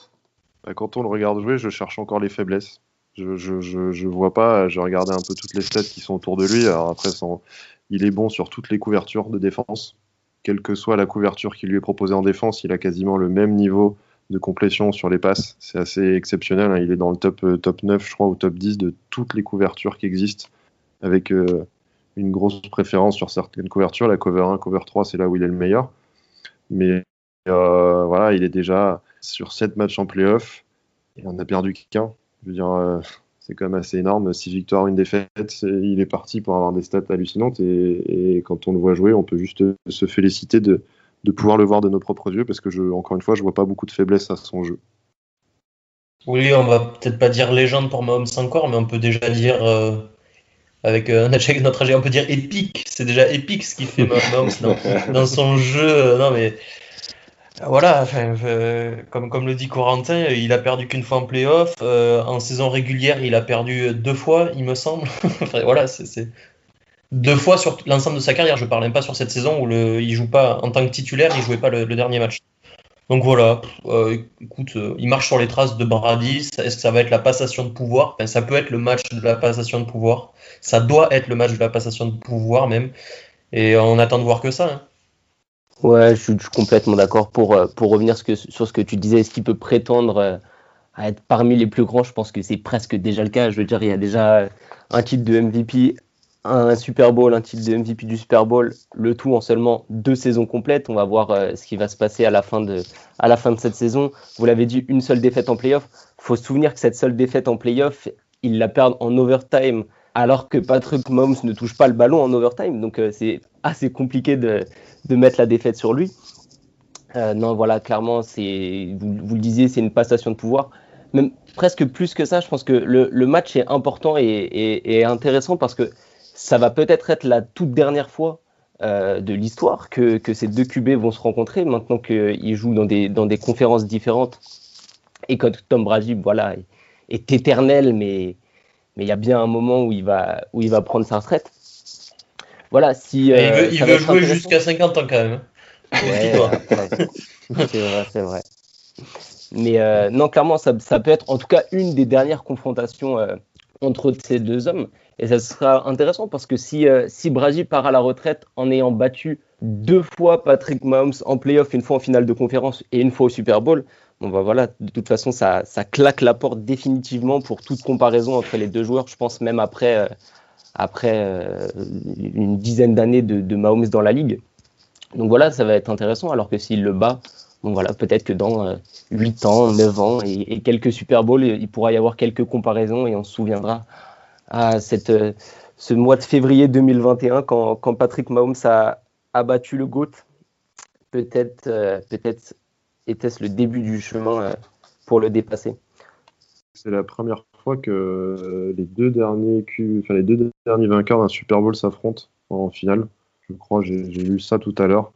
Quand on le regarde jouer, je cherche encore les faiblesses. Je, je, je, je vois pas, je regardais un peu toutes les stats qui sont autour de lui. Alors après, sans, il est bon sur toutes les couvertures de défense. Quelle que soit la couverture qui lui est proposée en défense, il a quasiment le même niveau de complétion sur les passes. C'est assez exceptionnel, hein. Il est dans le top, top neuf, je crois, ou top dix de toutes les couvertures qui existent, avec euh, une grosse préférence sur certaines couvertures. La cover un, cover trois, c'est là où il est le meilleur. Mais euh, voilà, il est déjà sur sept matchs en play-off et on a perdu qu'un. Je veux dire, euh, c'est quand même assez énorme. six victoires, une défaite, il est parti pour avoir des stats hallucinantes. Et, et quand on le voit jouer, on peut juste se féliciter de, de pouvoir le voir de nos propres yeux, parce que, je, encore une fois, je ne vois pas beaucoup de faiblesse à son jeu. Oui, on ne va peut-être pas dire légende pour Mahomes encore, mais on peut déjà dire, euh, avec euh, notre âge, on peut dire épique. C'est déjà épique ce qu'il fait Mahomes dans, dans son jeu. Non, mais... Voilà, enfin, euh, comme, comme le dit Corentin, il a perdu qu'une fois en play-off. Euh, en saison régulière, il a perdu deux fois, il me semble. Enfin, voilà, c'est, c'est deux fois sur t- l'ensemble de sa carrière. Je ne parle même pas sur cette saison où le, il joue pas en tant que titulaire, il ne jouait pas le, le dernier match. Donc voilà, euh, écoute, euh, il marche sur les traces de Brady. Est-ce que ça va être la passation de pouvoir ? Enfin, ça peut être le match de la passation de pouvoir. Ça doit être le match de la passation de pouvoir même. Et on attend de voir que ça, hein. Ouais, je suis complètement d'accord. Pour, pour revenir ce que, sur ce que tu disais, est-ce qu'il peut prétendre à être parmi les plus grands ? Je pense que c'est presque déjà le cas. Je veux dire, il y a déjà un titre de M V P, un Super Bowl, un titre de M V P du Super Bowl, le tout en seulement deux saisons complètes. On va voir ce qui va se passer à la fin de, à la fin de cette saison. Vous l'avez dit, une seule défaite en play-off. Il faut se souvenir que cette seule défaite en play-off, ils la perdent en overtime, alors que Patrick Mahomes ne touche pas le ballon en overtime. Donc, euh, c'est assez compliqué de, de mettre la défaite sur lui. Euh, non, voilà, clairement, c'est, vous, vous le disiez, c'est une passation de pouvoir. Même presque plus que ça, je pense que le, le match est important et, et, et intéressant, parce que ça va peut-être être la toute dernière fois euh, de l'histoire que, que ces deux Q B vont se rencontrer, maintenant qu'ils jouent dans des, dans des conférences différentes. Et quand Tom Brady, voilà, est, est éternel, mais... mais il y a bien un moment où il va, où il va prendre sa retraite. Voilà, si, euh, il veut, il veut jouer jusqu'à cinquante ans quand même. Ouais, ouais, c'est vrai, c'est vrai. Mais euh, non, clairement, ça, ça peut être en tout cas une des dernières confrontations euh, entre ces deux hommes. Et ça sera intéressant, parce que si, euh, si Brady part à la retraite en ayant battu deux fois Patrick Mahomes en play-off, une fois en finale de conférence et une fois au Super Bowl, bon bah voilà, de toute façon, ça, ça claque la porte définitivement pour toute comparaison entre les deux joueurs. Je pense même après, euh, après euh, une dizaine d'années de, de Mahomes dans la ligue. Donc voilà, ça va être intéressant. Alors que s'il le bat, bon voilà, peut-être que dans euh, huit ans, neuf ans et, et quelques Super Bowls, il pourra y avoir quelques comparaisons et on se souviendra à cette, euh, ce mois de février deux mille vingt et un quand, quand Patrick Mahomes a, a battu le GOAT. Peut-être... Euh, peut-être était-ce le début du chemin pour le dépasser ? C'est la première fois que les deux derniers, Q... enfin, les deux derniers vainqueurs d'un Super Bowl s'affrontent en finale. Je crois, j'ai, j'ai lu ça tout à l'heure.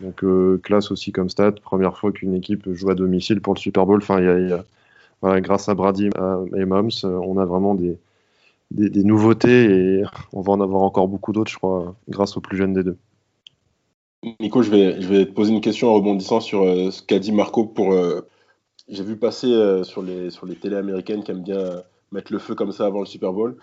Donc, euh, classe aussi comme stat. Première fois qu'une équipe joue à domicile pour le Super Bowl. Enfin, y a, y a... Voilà, grâce à Brady et Mahomes, on a vraiment des, des, des nouveautés, et on va en avoir encore beaucoup d'autres, je crois, grâce au plus jeune des deux. Nico, je vais, je vais te poser une question en rebondissant sur euh, ce qu'a dit Marco. Pour, euh, j'ai vu passer euh, sur, les, sur les télés américaines qui aiment bien euh, mettre le feu comme ça avant le Super Bowl.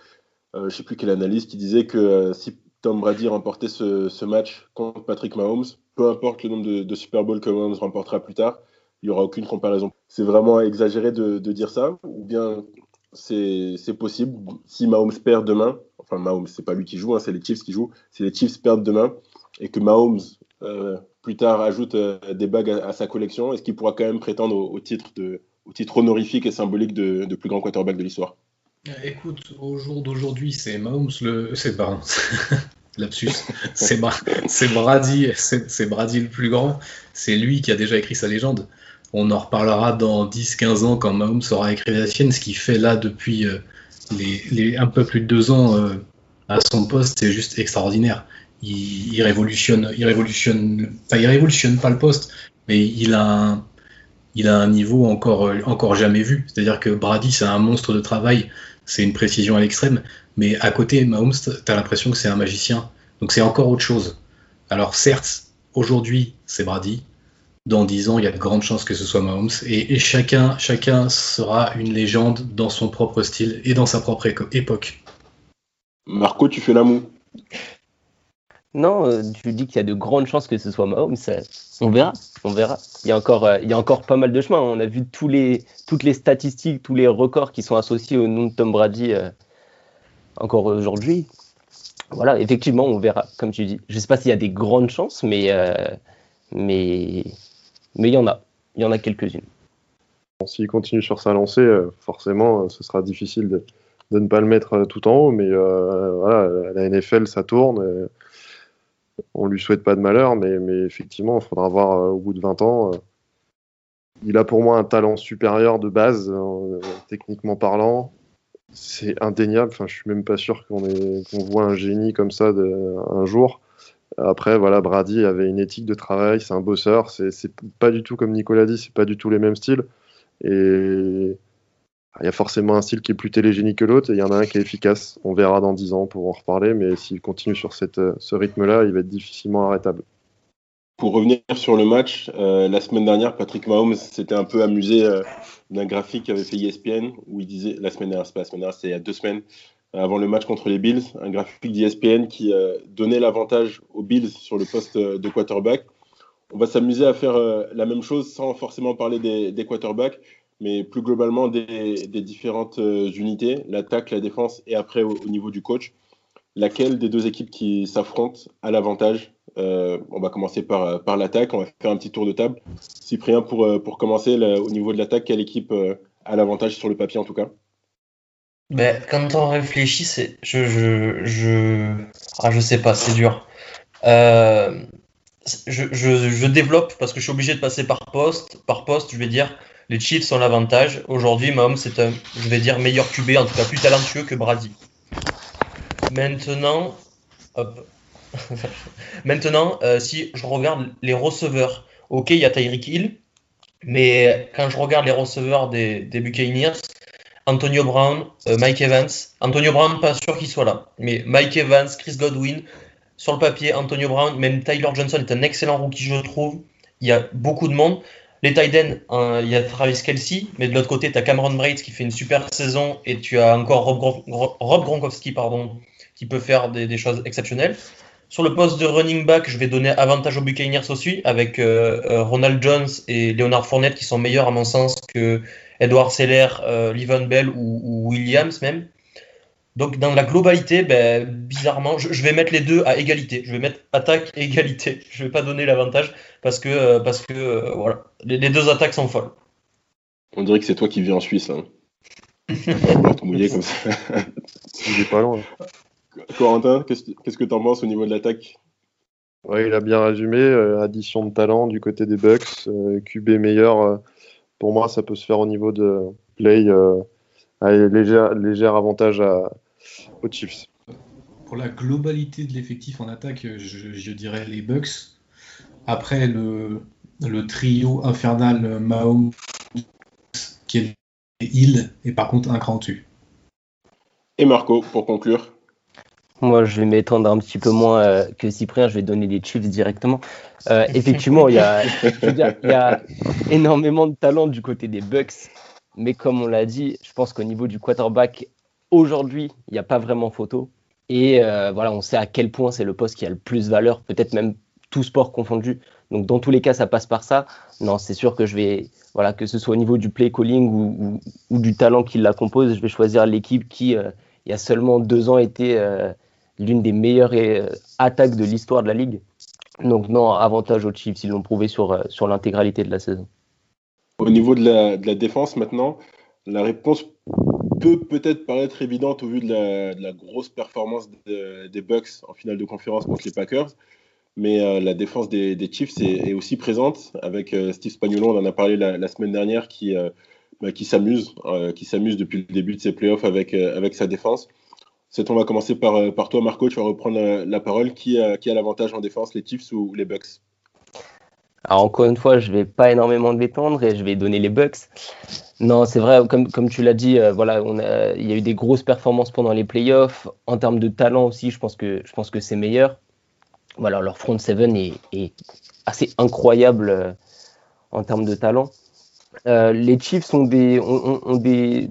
Euh, je ne sais plus quelle analyse qui disait que euh, si Tom Brady remportait ce, ce match contre Patrick Mahomes, peu importe le nombre de, de Super Bowl que Mahomes remportera plus tard, il n'y aura aucune comparaison. C'est vraiment exagéré de, de dire ça, ou bien c'est, c'est possible. Si Mahomes perd demain, enfin Mahomes, c'est pas lui qui joue, hein, c'est les Chiefs qui jouent, si les Chiefs perdent demain et que Mahomes Euh, plus tard ajoute euh, des bagues à, à sa collection, est-ce qu'il pourra quand même prétendre au, au, titre, de, au titre honorifique et symbolique de, de plus grand quarterback de l'histoire? Écoute, au jour d'aujourd'hui, c'est Mahomes le... C'est pas... Lapsus. c'est, Bra... c'est, Brady, c'est, c'est Brady le plus grand. C'est lui qui a déjà écrit sa légende. On en reparlera dans dix à quinze ans quand Mahomes aura écrit la sienne. Ce qu'il fait là depuis euh, les, les un peu plus de deux ans euh, à son poste, c'est juste extraordinaire. Il, il révolutionne, il révolutionne, enfin il révolutionne pas le poste, mais il a un, il a un niveau encore, encore jamais vu. C'est-à-dire que Brady, c'est un monstre de travail, c'est une précision à l'extrême, mais à côté, Mahomes, t'as l'impression que c'est un magicien. Donc c'est encore autre chose. Alors certes, aujourd'hui, c'est Brady. Dans dix ans, il y a de grandes chances que ce soit Mahomes. Et, et chacun, chacun sera une légende dans son propre style et dans sa propre éco- époque. Marco, tu fais l'amour. Non, tu dis qu'il y a de grandes chances que ce soit Mahomes. On verra, on verra. Il y a encore, il y a encore pas mal de chemin. On a vu tous les, toutes les statistiques, tous les records qui sont associés au nom de Tom Brady euh, encore aujourd'hui. Voilà, effectivement, on verra, comme tu dis. Je ne sais pas s'il y a des grandes chances, mais, euh, mais, mais il y en a. Il y en a quelques-unes. Bon, s'il continue sur sa lancée, euh, forcément, euh, ce sera difficile de, de ne pas le mettre tout en haut. Mais euh, voilà, la N F L, ça tourne. Euh, On lui souhaite pas de malheur, mais, mais effectivement, il faudra voir euh, au bout de vingt ans. Euh, il a pour moi un talent supérieur de base, euh, techniquement parlant. C'est indéniable. Enfin, je suis même pas sûr qu'on, ait, qu'on voit un génie comme ça de, un jour. Après, voilà, Brady avait une éthique de travail, c'est un bosseur. C'est, c'est pas du tout, comme Nicolas dit, c'est pas du tout les mêmes styles. Et il y a forcément un style qui est plus télégénique que l'autre, et il y en a un qui est efficace. On verra dans dix ans pour en reparler, mais s'il continue sur cette, ce rythme-là, il va être difficilement arrêtable. Pour revenir sur le match, euh, la semaine dernière, Patrick Mahomes s'était un peu amusé euh, d'un graphique qu'avait fait E S P N, où il disait, la semaine dernière, c'est pas la semaine dernière, c'est il y a deux semaines, euh, avant le match contre les Bills, un graphique d'E S P N qui euh, donnait l'avantage aux Bills sur le poste euh, de quarterback. On va s'amuser à faire euh, la même chose sans forcément parler des, des quarterbacks, mais plus globalement des, des différentes euh, unités, l'attaque, la défense et après au, au niveau du coach, laquelle des deux équipes qui s'affrontent a l'avantage? euh, On va commencer par, par l'attaque, on va faire un petit tour de table. Cyprien, pour, pour commencer, là, au niveau de l'attaque, quelle équipe euh, a l'avantage sur le papier en tout cas? Ben, quand on réfléchit, c'est... Je, je, je... Ah, je sais pas, c'est dur. Euh... Je, je, je développe parce que je suis obligé de passer par poste. Par poste, je vais dire... Les Chiefs ont l'avantage. Aujourd'hui, Mahomes est un, je vais dire, meilleur Q B, en tout cas plus talentueux que Brady. Maintenant, hop. Maintenant, euh, si je regarde les receveurs, ok, il y a Tyreek Hill, mais quand je regarde les receveurs des, des Buccaneers, Antonio Brown, euh, Mike Evans, Antonio Brown, pas sûr qu'il soit là, mais Mike Evans, Chris Godwin, sur le papier, Antonio Brown, même Tyler Johnson est un excellent rookie, je trouve. Il y a beaucoup de monde. Les tight ends, il y a Travis Kelce, mais de l'autre côté, tu as Cameron Braid qui fait une super saison et tu as encore Rob, Gron- Rob Gronkowski pardon, qui peut faire des, des choses exceptionnelles. Sur le poste de running back, je vais donner avantage aux Buccaneers aussi, avec euh, Ronald Jones et Leonard Fournette qui sont meilleurs à mon sens que Edward Seller, euh, Le'Veon Bell ou, ou Williams même. Donc dans la globalité, ben, bizarrement, je, je vais mettre les deux à égalité. Je vais mettre attaque et égalité. Je ne vais pas donner l'avantage parce que, euh, parce que euh, voilà, les, les deux attaques sont folles. On dirait que c'est toi qui vis en Suisse. Hein. On va te mouiller comme ça. Il est pas loin. Corentin, qu'est-ce que tu en penses au niveau de l'attaque? Oui, il a bien résumé. Euh, addition de talent du côté des Bucks. Euh, Q B meilleur. Euh, pour moi, ça peut se faire au niveau de play. Euh, légère, légère avantage à... aux Chiefs. Pour la globalité de l'effectif en attaque, je, je dirais les Bucks. Après le, le trio infernal Mahomes, qui est Hill, et par contre un cran dessus. Et Marco, pour conclure. Moi, je vais m'étendre un petit peu moins euh, que Cyprien. Je vais donner les Chiefs directement. Euh, effectivement, il y a, je veux dire, il y a énormément de talent du côté des Bucks. Mais comme on l'a dit, je pense qu'au niveau du quarterback, aujourd'hui, il n'y a pas vraiment photo. Et euh, voilà, on sait à quel point c'est le poste qui a le plus valeur, peut-être même tout sport confondu. Donc, dans tous les cas, ça passe par ça. Non, c'est sûr que je vais, voilà, que ce soit au niveau du play calling ou, ou, ou du talent qui la compose, je vais choisir l'équipe qui, euh, il y a seulement deux ans, était euh, l'une des meilleures euh, attaques de l'histoire de la Ligue. Donc, non, avantage aux Chiefs, ils l'ont prouvé sur, euh, sur l'intégralité de la saison. Au niveau de la, de la défense, maintenant, la réponse peut peut-être paraître évidente au vu de la, de la grosse performance de, des Bucks en finale de conférence contre les Packers. Mais euh, la défense des, des Chiefs est, est aussi présente avec euh, Steve Spagnuolo, on en a parlé la, la semaine dernière, qui, euh, bah, qui, s'amuse, euh, qui s'amuse depuis le début de ses playoffs avec, euh, avec sa défense. C'est, on va commencer par, par toi, Marco, tu vas reprendre la, la parole. Qui, euh, qui a l'avantage en défense, les Chiefs ou les Bucks? Alors encore une fois, je ne vais pas énormément m'étendre et je vais donner les Bucks. Non, c'est vrai, comme, comme tu l'as dit, euh, voilà, on a, il y a eu des grosses performances pendant les playoffs. En termes de talent aussi, je pense que, je pense que c'est meilleur. Voilà, leur front seven est, est assez incroyable euh, en termes de talent. Euh, les Chiefs ont, des, ont, ont, des,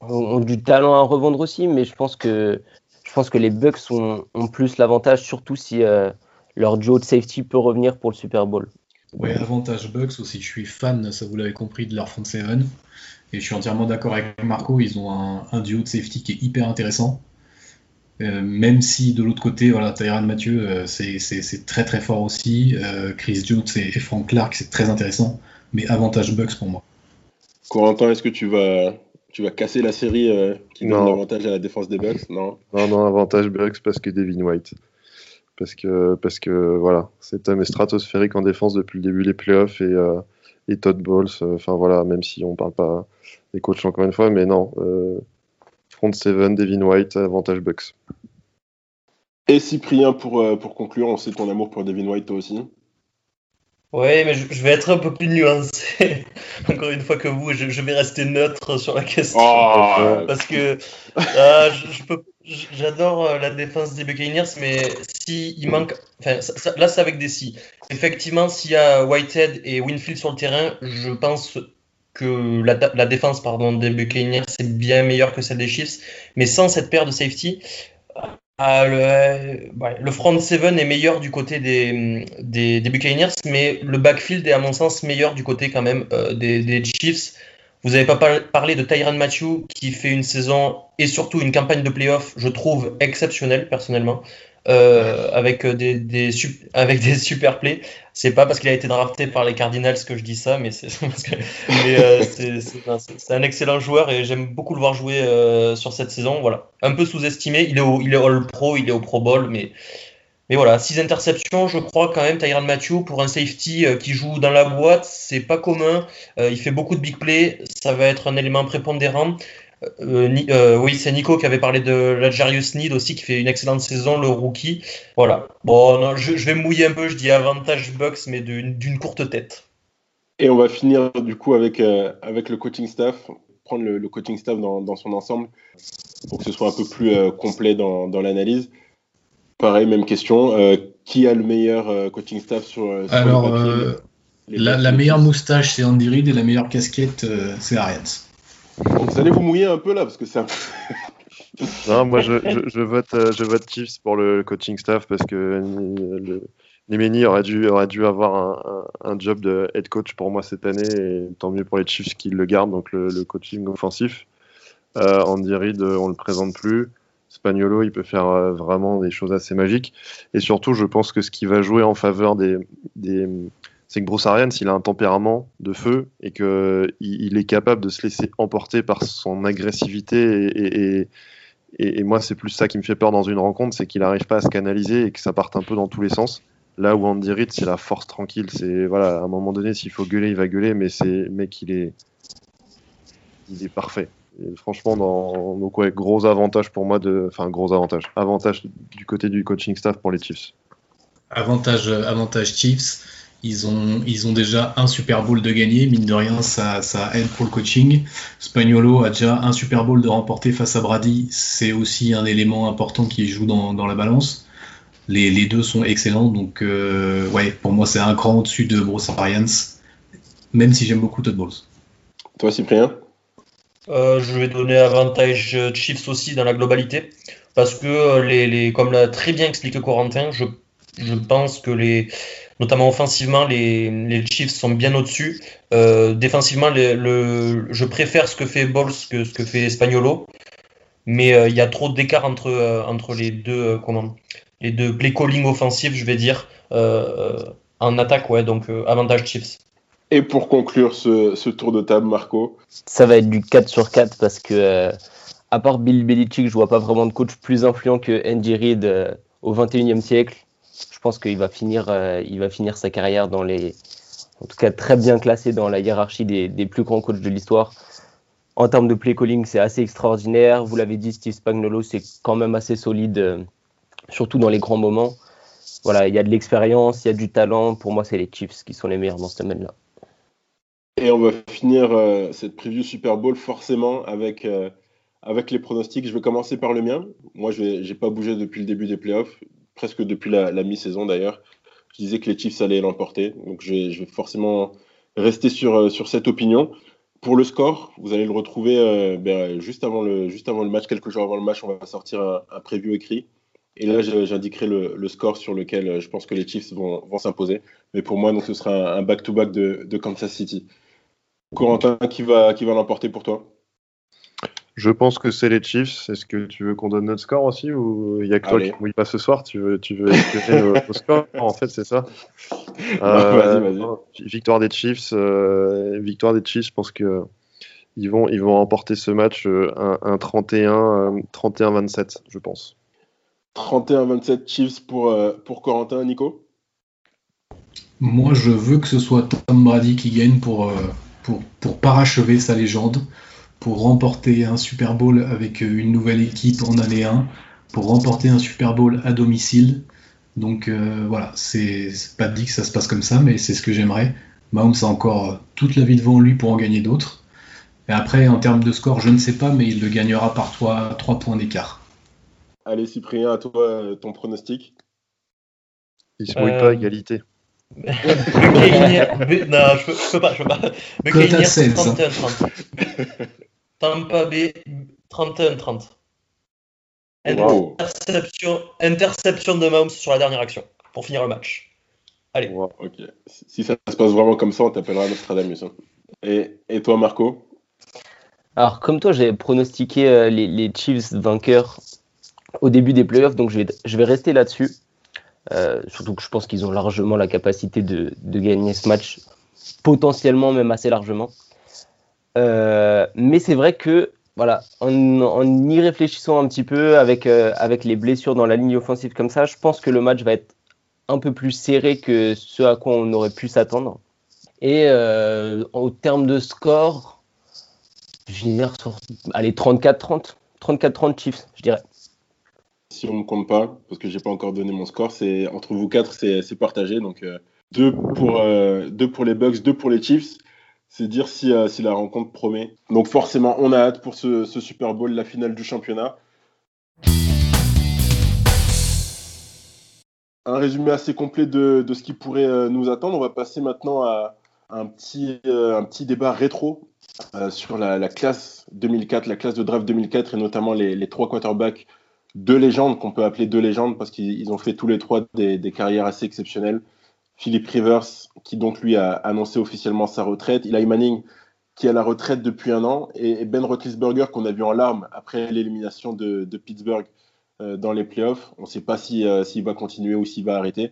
ont du talent à revendre aussi, mais je pense que, je pense que les Bucks ont, ont plus l'avantage, surtout si euh, leur duo de safety peut revenir pour le Super Bowl. Oui, avantage Bucks aussi. Je suis fan, ça vous l'avez compris, de leur front seven. Et je suis entièrement d'accord avec Marco, ils ont un, un duo de safety qui est hyper intéressant. Euh, même si de l'autre côté, voilà, Tyrann Mathieu, euh, c'est, c'est, c'est très très fort aussi. Euh, Chris Jones et, et Frank Clark, c'est très intéressant. Mais avantage Bucks pour moi. Corentin, est-ce que tu vas, tu vas casser la série euh, qui donne l'avantage à la défense des Bucks? Non, non, non, avantage Bucks parce que Devin White. Parce que, parce que voilà, cet homme est stratosphérique en défense depuis le début des playoffs et, euh, et Todd Bowles. Enfin euh, voilà, même si on ne parle pas des coachs encore une fois, mais non. Euh, Front seven, Devin White, avantage Bucks. Et Cyprien, pour, euh, pour conclure, on sait ton amour pour Devin White, toi aussi. Oui, mais je, je vais être un peu plus nuancé, encore une fois que vous, je, je vais rester neutre sur la question. Oh, euh, parce que euh, je, je peux, j'adore la défense des Buccaneers, mais si il manque, enfin, ça, ça, là c'est avec des si. Effectivement, s'il y a Whitehead et Winfield sur le terrain, je pense que la, la défense pardon, des Buccaneers c'est bien meilleure que celle des Chiefs, mais sans cette paire de safety, euh, le, ouais, le front seven est meilleur du côté des, des, des Buccaneers, mais le backfield est à mon sens meilleur du côté quand même euh, des, des Chiefs. Vous n'avez pas par- parlé de Tyrann Mathieu qui fait une saison et surtout une campagne de playoff, je trouve exceptionnelle personnellement, euh, avec, des, des sup- avec des super plays. C'est pas parce qu'il a été drafté par les Cardinals que je dis ça, mais c'est, parce que, mais, euh, c'est, c'est, c'est, c'est un excellent joueur et j'aime beaucoup le voir jouer euh, sur cette saison. Voilà. Un peu sous-estimé, il est, au, il est All-Pro, il est au Pro Bowl, mais, mais voilà, six interceptions, je crois quand même, Tyrann Mathieu, pour un safety euh, qui joue dans la boîte, c'est pas commun, euh, il fait beaucoup de big plays, ça va être un élément prépondérant. Euh, euh, oui, c'est Nico qui avait parlé de Les Snead aussi, qui fait une excellente saison, le rookie. Voilà. Bon, non, je, je vais mouiller un peu, je dis avantage Bucks, mais d'une, d'une courte tête. Et on va finir du coup avec, euh, avec le coaching staff, prendre le, le coaching staff dans, dans son ensemble, pour que ce soit un peu plus euh, complet dans, dans l'analyse. Pareil, même question. Euh, qui a le meilleur euh, coaching staff sur, sur Alors, le papier euh, la, la meilleure moustache, c'est Andy Reid, et la meilleure casquette, euh, c'est Arians. Donc, vous allez vous mouiller un peu là parce que ça. Non, moi je, je, je vote je vote Chiefs pour le coaching staff parce que Nimeni aurait dû aurait dû avoir un, un job de head coach pour moi cette année et tant mieux pour les Chiefs qui le gardent, donc le, le coaching offensif. Euh, Andy Reid, on le présente plus. Spagnuolo, il peut faire vraiment des choses assez magiques et surtout je pense que ce qui va jouer en faveur des des c'est que Bruce Arians, il a un tempérament de feu et qu'il il est capable de se laisser emporter par son agressivité. Et, et, et, et moi, c'est plus ça qui me fait peur dans une rencontre, c'est qu'il n'arrive pas à se canaliser et que ça parte un peu dans tous les sens. Là où Andy Reid, c'est la force tranquille. C'est, voilà, à un moment donné, s'il faut gueuler, il va gueuler, mais c'est mec, il est, il est parfait. Et franchement, dans, donc ouais, gros avantage pour moi, de, enfin gros avantage, avantage du côté du coaching staff pour les Chiefs. Avantage, avantage Chiefs. Ils ont, ils ont déjà un Super Bowl de gagné, mine de rien, ça, ça aide pour le coaching. Spagnuolo a déjà un Super Bowl de remporté face à Brady, c'est aussi un élément important qui joue dans, dans la balance. Les, les deux sont excellents, donc euh, ouais, pour moi c'est un cran au-dessus de Bruce Arians, même si j'aime beaucoup Todd Bowles. Toi Cyprien ? Euh, je vais donner avantage Chiefs aussi dans la globalité, parce que les, les, comme l'a très bien expliqué Corentin, je, je pense que les... Notamment offensivement, les, les Chiefs sont bien au-dessus. Euh, défensivement, les, le, je préfère ce que fait Bowles que ce que fait Spagnuolo. Mais il euh, y a trop d'écart entre, euh, entre les deux, euh, comment, les deux play calling offensifs, je vais dire, euh, en attaque. Ouais, donc, euh, avantage Chiefs. Et pour conclure ce, ce tour de table, Marco ? Ça va être du quatre sur quatre parce que, euh, à part Bill Belichick, je ne vois pas vraiment de coach plus influent que Andy Reid euh, au vingt et unième siècle. Je pense qu'il va finir, euh, il va finir sa carrière dans les, en tout cas très bien classé dans la hiérarchie des, des plus grands coachs de l'histoire. En termes de play calling, c'est assez extraordinaire. Vous l'avez dit, Steve Spagnuolo, c'est quand même assez solide, euh, surtout dans les grands moments. Voilà, il y a de l'expérience, il y a du talent. Pour moi, c'est les Chiefs qui sont les meilleurs dans ce domaine-là. Et on va finir euh, cette preview Super Bowl forcément avec. Euh, avec les pronostics. Je vais commencer par le mien. Moi, je n'ai pas bougé depuis le début des playoffs, presque depuis la, la mi-saison d'ailleurs. Je disais que les Chiefs allaient l'emporter, donc je vais, je vais forcément rester sur, sur cette opinion. Pour le score, vous allez le retrouver euh, ben, juste, avant le, juste avant le match, quelques jours avant le match, on va sortir un, un preview écrit. Et là, je, j'indiquerai le, le score sur lequel je pense que les Chiefs vont, vont s'imposer. Mais pour moi, donc, ce sera un back-to-back de, de Kansas City. Corentin, qui va, qui va l'emporter pour toi ? Je pense que c'est les Chiefs. Est-ce que tu veux qu'on donne notre score aussi ou il n'y a que toi Allez. Qui ne mouille pas ce soir? Tu veux, tu veux éclairer le, le score? En fait, c'est ça. Euh, vas-y, vas-y. Victoire des Chiefs. Euh, victoire des Chiefs. Je pense que ils vont, ils vont remporter ce match euh, un, un trente et un, trente et un vingt-sept, je pense. trente et un vingt-sept Chiefs pour euh, pour Corentin, Nico. Moi, je veux que ce soit Tom Brady qui gagne pour euh, pour pour parachever sa légende. Pour remporter un Super Bowl avec une nouvelle équipe en année un, pour remporter un Super Bowl à domicile. Donc euh, voilà, c'est, c'est pas dit que ça se passe comme ça, mais c'est ce que j'aimerais. Mahomes a encore toute la vie devant lui pour en gagner d'autres. Et après, en termes de score, je ne sais pas, mais il le gagnera par trois, trois points d'écart. Allez Cyprien, à toi, ton pronostic ? Il se mouille euh... pas à égalité. Mais non, je peux, je peux pas, je peux pas. Mais Keynier, c'est trente et un trente. Tampa Bay, trente et un trente. Interception, wow. interception de Mahomes sur la dernière action, pour finir le match. Allez. Wow, okay. Si ça se passe vraiment comme ça, on t'appellera Nostradamus. Et, et toi, Marco ? Alors, comme toi, j'avais pronostiqué euh, les, les Chiefs vainqueurs au début des playoffs, donc je vais, je vais rester là-dessus. Euh, surtout que je pense qu'ils ont largement la capacité de, de gagner ce match, potentiellement même assez largement. Euh, mais c'est vrai que, voilà, en, en y réfléchissant un petit peu, avec, euh, avec les blessures dans la ligne offensive comme ça, je pense que le match va être un peu plus serré que ce à quoi on aurait pu s'attendre. Et euh, au terme de score, je dirais sur, allez, trente-quatre trente. trente-quatre trente Chiefs, je dirais. Si on ne me compte pas, parce que je n'ai pas encore donné mon score, c'est, entre vous quatre, c'est, c'est partagé. Donc euh, deux, pour, euh, deux pour les Bucks, deux pour les Chiefs. C'est dire si, euh, si la rencontre promet. Donc forcément, on a hâte pour ce, ce Super Bowl, la finale du championnat. Un résumé assez complet de, de ce qui pourrait euh, nous attendre. On va passer maintenant à un petit, euh, un petit débat rétro euh, sur la, la classe deux mille quatre, la classe de draft deux mille quatre, et notamment les, les trois quarterbacks deux légendes, qu'on peut appeler deux légendes, parce qu'ils ont fait tous les trois des, des carrières assez exceptionnelles. Philip Rivers, qui donc lui a annoncé officiellement sa retraite. Eli Manning, qui est à la retraite depuis un an. Et Ben Roethlisberger, qu'on a vu en larmes après l'élimination de, de Pittsburgh euh, dans les playoffs. On ne sait pas si, euh, s'il va continuer ou s'il va arrêter.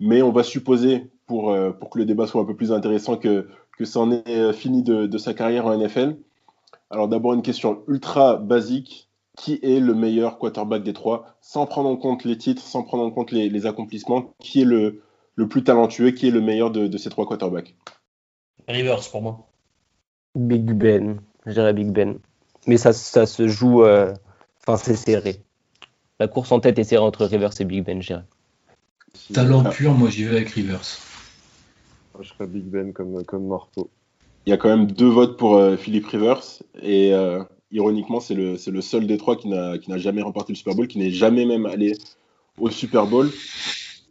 Mais on va supposer, pour, euh, pour que le débat soit un peu plus intéressant, que, que c'en est fini de, de sa carrière en N F L. Alors d'abord, une question ultra basique. Qui est le meilleur quarterback des trois, sans prendre en compte les titres, sans prendre en compte les, les accomplissements, qui est le, le plus talentueux, qui est le meilleur de, de ces trois quarterbacks? Rivers, pour moi. Big Ben, je dirais Big Ben. Mais ça, ça se joue, enfin euh, c'est serré. La course en tête est serrée entre Rivers et Big Ben, je dirais. Talent pur, moi j'y vais avec Rivers. Je serais Big Ben comme, comme Morto. Il y a quand même deux votes pour euh, Philip Rivers. Et euh, ironiquement, c'est le, c'est le seul des trois qui n'a, qui n'a jamais remporté le Super Bowl, qui n'est jamais même allé au Super Bowl.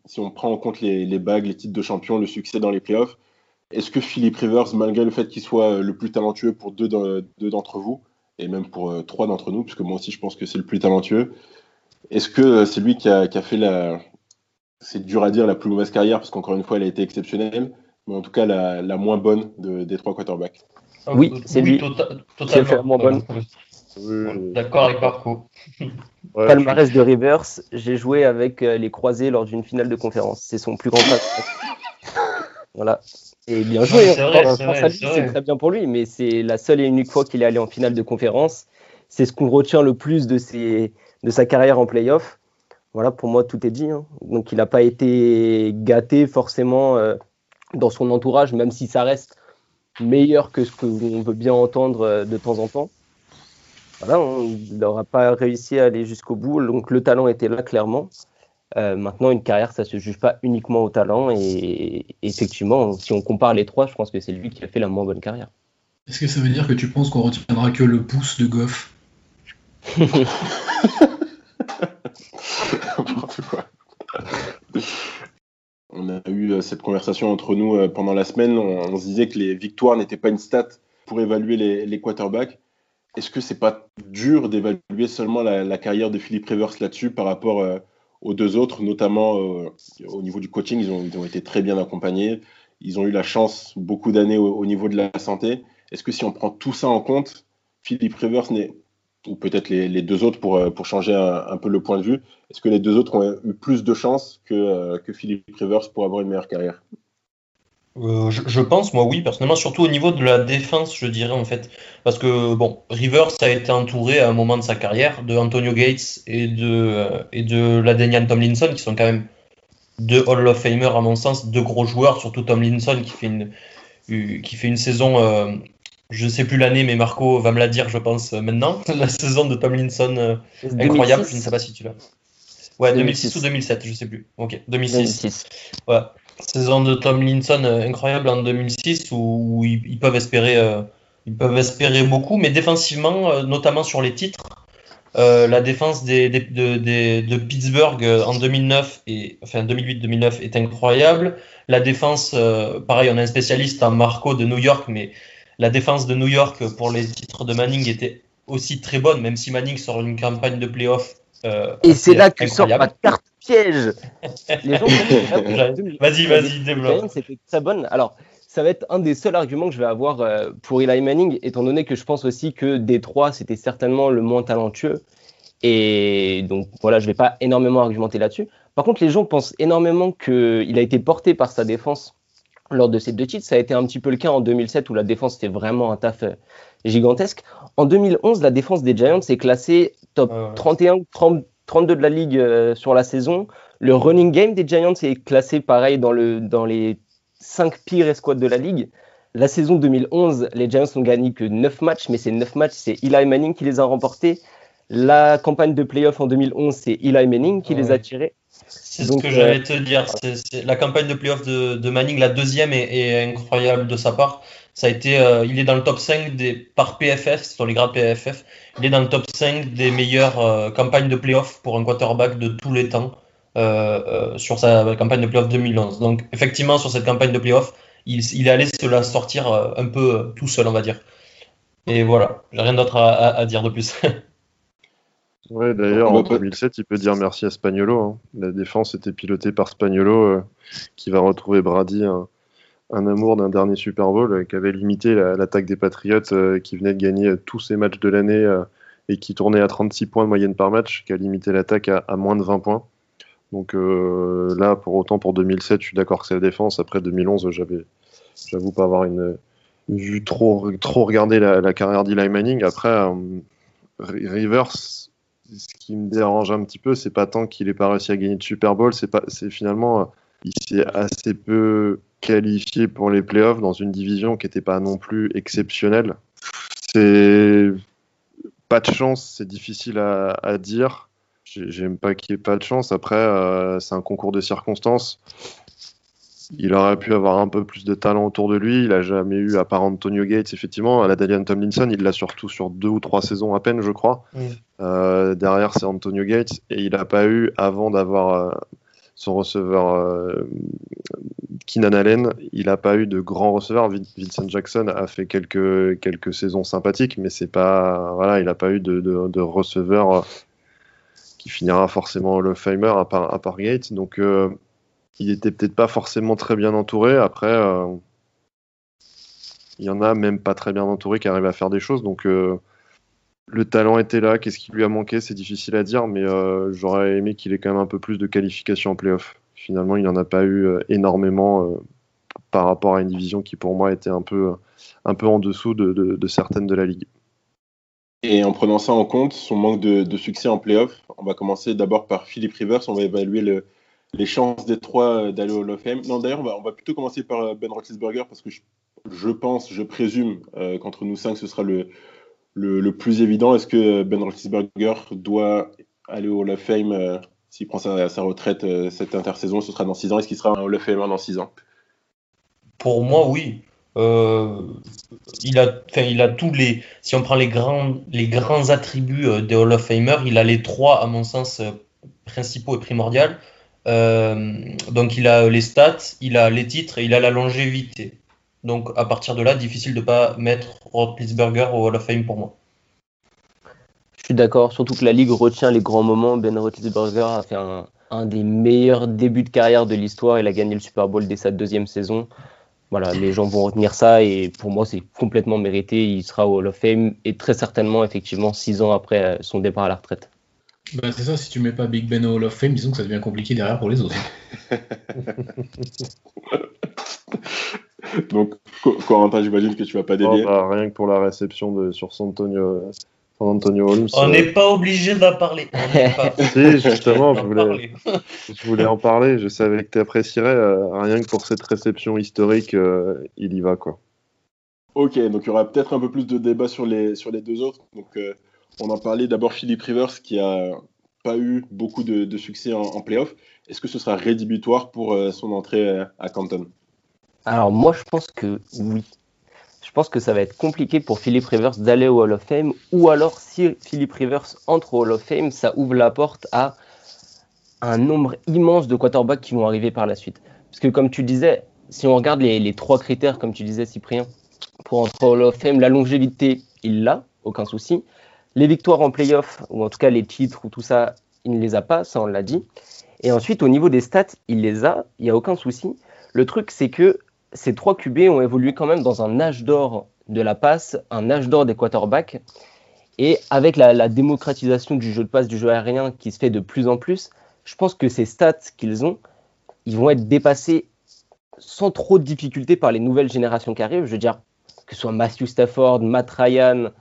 Si on prend en compte les, les bagues, les titres de champion, le succès dans les playoffs, est-ce que Philip Rivers, malgré le fait qu'il soit le plus talentueux pour deux, de, deux d'entre vous, et même pour euh, trois d'entre nous, puisque moi aussi je pense que c'est le plus talentueux, est-ce que c'est lui qui a, qui a fait la... C'est dur à dire la plus mauvaise carrière, parce qu'encore une fois, elle a été exceptionnelle, mais en tout cas la, la moins bonne de, des trois quarterbacks. Oui, oui c'est lui. Tota- totalement. C'est la moins bonne. Oui. D'accord avec Marco. Ouais, palmarès je... de Rivers, j'ai joué avec les Croisés lors d'une finale de conférence. C'est son plus grand palmarès. Voilà. Et bien joué. C'est, vrai, c'est, vrai, c'est, c'est très bien pour lui, mais c'est la seule et unique fois qu'il est allé en finale de conférence. C'est ce qu'on retient le plus de, ses, de sa carrière en play-off. Voilà, pour moi, tout est dit. Hein. Donc, il n'a pas été gâté forcément euh, dans son entourage, même si ça reste meilleur que ce qu'on veut bien entendre euh, de temps en temps. Voilà, on, il n'aura pas réussi à aller jusqu'au bout. Donc, le talent était là, clairement. Euh, maintenant, une carrière, ça ne se juge pas uniquement au talent. Et effectivement, si on compare les trois, je pense que c'est lui qui a fait la moins bonne carrière. Est-ce que ça veut dire que tu penses qu'on retiendra que le pouce de Goff ? On a eu cette conversation entre nous pendant la semaine. On, on se disait que les victoires n'étaient pas une stat pour évaluer les, les quarterbacks. Est-ce que c'est pas dur d'évaluer seulement la, la carrière de Philip Rivers là-dessus par rapport euh, aux deux autres, notamment euh, au niveau du coaching, ils ont, ils ont été très bien accompagnés. Ils ont eu la chance beaucoup d'années au, au niveau de la santé. Est-ce que si on prend tout ça en compte, Philip Rivers n'est ou peut-être les, les deux autres pour, pour changer un, un peu le point de vue. Est-ce que les deux autres ont eu plus de chances que, euh, que Philip Rivers pour avoir une meilleure carrière ? euh, je, je pense, moi oui, personnellement, surtout au niveau de la défense, je dirais en fait. Parce que, bon, Rivers a été entouré à un moment de sa carrière de Antonio Gates et de, euh, et de Ladeinian Tomlinson, qui sont quand même deux Hall of Famer, à mon sens, deux gros joueurs, surtout Tomlinson qui fait une, une, qui fait une saison... Euh, Je ne sais plus l'année, mais Marco va me la dire, je pense, maintenant. La saison de Tomlinson, euh, incroyable, je ne sais pas si tu l'as. Ouais, deux mille six, deux mille six ou deux mille sept, je ne sais plus. Ok, deux mille six. deux mille six. Ouais. Saison de Tomlinson, euh, incroyable en deux mille six, où, où ils, ils, peuvent espérer, euh, ils peuvent espérer beaucoup, mais défensivement, euh, notamment sur les titres, euh, la défense des, des, de, des, de Pittsburgh euh, en deux mille neuf et, enfin, deux mille huit deux mille neuf est incroyable. La défense, euh, pareil, on a un spécialiste en Marco de New York, mais... La défense de New York pour les titres de Manning était aussi très bonne, même si Manning sort une campagne de playoff. Euh, Et c'est là que sort ma carte piège. Les gens vas-y, vas-y, développe. C'était très bonne. Alors, ça va être un des seuls arguments que je vais avoir pour Eli Manning, étant donné que je pense aussi que Détroit, c'était certainement le moins talentueux. Et donc, voilà, je ne vais pas énormément argumenter là-dessus. Par contre, les gens pensent énormément qu'il a été porté par sa défense. Lors de ces deux titres, ça a été un petit peu le cas en deux mille sept où la défense fait vraiment un taf euh, gigantesque. En deux mille onze, la défense des Giants est classée top euh... trente et un, trente, trente-deux de la ligue euh, sur la saison. Le running game des Giants est classé pareil dans, le, dans les cinq pires escouades de la ligue. La saison deux mille onze, les Giants n'ont gagné que neuf matchs, mais ces neuf matchs, c'est Eli Manning qui les a remportés. La campagne de playoff en deux mille onze, c'est Eli Manning qui ouais. les a tirés. C'est donc, ce que j'allais te dire. C'est, c'est la campagne de playoff de, de Manning, la deuxième est, est incroyable de sa part. Ça a été, euh, il est dans le top cinq des, par P F F, sur les grades P F F. Il est dans le top cinq des meilleures euh, campagnes de playoff pour un quarterback de tous les temps euh, euh, sur sa campagne de playoff deux mille onze. Donc effectivement, sur cette campagne de playoff, il, il est allé se la sortir euh, un peu euh, tout seul, on va dire. Et voilà, j'ai rien d'autre à, à, à dire de plus. Ouais, d'ailleurs, en deux mille sept, il peut dire merci à Spagnuolo. Hein. La défense était pilotée par Spagnuolo, euh, qui va retrouver Brady, un, un amour d'un dernier Super Bowl, euh, qui avait limité la, l'attaque des Patriots, euh, qui venait de gagner euh, tous ses matchs de l'année euh, et qui tournait à trente-six points de moyenne par match, qui a limité l'attaque à, à moins de vingt points. Donc euh, là, pour autant, pour deux mille sept, je suis d'accord que c'est la défense. Après deux mille onze, j'avais, j'avoue pas avoir une, vu trop, trop regarder la, la carrière d'Eli Manning. Après, euh, Rivers... Ce qui me dérange un petit peu, c'est pas tant qu'il n'ait pas réussi à gagner de Super Bowl, c'est, pas, c'est finalement, il s'est assez peu qualifié pour les playoffs dans une division qui n'était pas non plus exceptionnelle. C'est pas de chance, c'est difficile à, à dire. J'aime pas qu'il n'y ait pas de chance. Après, euh, c'est un concours de circonstances. il aurait pu avoir un peu plus de talent autour de lui. Il n'a jamais eu, à part Antonio Gates, effectivement, à la Dalian Tomlinson, il l'a surtout sur deux ou trois saisons à peine, je crois. Mm. Euh, derrière, c'est Antonio Gates. Et il n'a pas eu, avant d'avoir euh, son receveur euh, Keenan Allen, il n'a pas eu de grand receveur. Vincent Jackson a fait quelques, quelques saisons sympathiques, mais c'est pas, voilà, il n'a pas eu de, de, de receveur euh, qui finira forcément Hall of Famer, à part, à part Gates. Donc... Euh, il n'était peut-être pas forcément très bien entouré. Après, euh, il y en a même pas très bien entouré qui arrivent à faire des choses. Donc, euh, le talent était là. Qu'est-ce qui lui a manqué ? C'est difficile à dire, mais euh, j'aurais aimé qu'il ait quand même un peu plus de qualification en play-off. Finalement, il n'en a pas eu euh, énormément euh, par rapport à une division qui, pour moi, était un peu, un peu en dessous de, de, de certaines de la Ligue. Et en prenant ça en compte, son manque de, de succès en play-off, on va commencer d'abord par Philip Rivers. On va évaluer le... les chances des trois d'aller au Hall of Fame. Non, d'ailleurs, on va, on va plutôt commencer par Ben Roethlisberger parce que je, je pense, je présume euh, qu'entre nous cinq, ce sera le, le, le plus évident. Est-ce que Ben Roethlisberger doit aller au Hall of Fame euh, s'il prend sa, sa retraite euh, cette intersaison, ce sera dans six ans. Est-ce qu'il sera un Hall of Famer dans six ans ? Pour moi, oui. Euh, il a, enfin, il a tous les. Si on prend les grands, les grands attributs euh, des Hall of Famer, il a les trois, à mon sens, euh, principaux et primordiaux. Euh, donc il a les stats, il a les titres et il a la longévité. Donc à partir de là, difficile de pas mettre Roethlisberger au Hall of Fame pour moi. Je suis d'accord, surtout que la Ligue retient les grands moments. Ben Roethlisberger a fait un, un des meilleurs débuts de carrière de l'histoire. Il a gagné le Super Bowl dès sa deuxième saison. Voilà, les gens vont retenir ça et pour moi c'est complètement mérité. Il sera au Hall of Fame et très certainement effectivement six ans après son départ à la retraite. Bah c'est ça, si tu mets pas Big Ben au Hall of Fame, disons que ça devient compliqué derrière pour les autres. Donc, Corentin, j'imagine que tu vas pas délier. Oh, bah, rien que pour la réception de, sur San Antonio, San Antonio Holmes. On n'est euh... pas obligé d'en parler. Pas... si, justement, je voulais, je voulais en parler. Je savais que tu apprécierais. Euh, rien que pour cette réception historique, euh, il y va, quoi. Ok, donc il y aura peut-être un peu plus de débat sur les, sur les deux autres. Donc... Euh... On en parlait d'abord Philip Rivers qui n'a pas eu beaucoup de, de succès en, en play-off. Est-ce que ce sera rédhibitoire pour euh, son entrée euh, à Canton ? Alors moi je pense que oui. Je pense que ça va être compliqué pour Philip Rivers d'aller au Hall of Fame. Ou alors si Philip Rivers entre au Hall of Fame, ça ouvre la porte à un nombre immense de quarterbacks qui vont arriver par la suite. Parce que comme tu disais, si on regarde les, les trois critères, comme tu disais Cyprien, pour entrer au Hall of Fame, la longévité, il l'a, aucun souci. Les victoires en play-off, ou en tout cas les titres ou tout ça, il ne les a pas, ça on l'a dit. Et ensuite, au niveau des stats, il les a, il n'y a aucun souci. Le truc, c'est que ces trois Q B ont évolué quand même dans un âge d'or de la passe, un âge d'or des quarterbacks. Et avec la, la démocratisation du jeu de passe, du jeu aérien qui se fait de plus en plus, je pense que ces stats qu'ils ont, ils vont être dépassés sans trop de difficulté par les nouvelles générations qui arrivent. Je veux dire, que ce soit Matthew Stafford, Matt Ryan...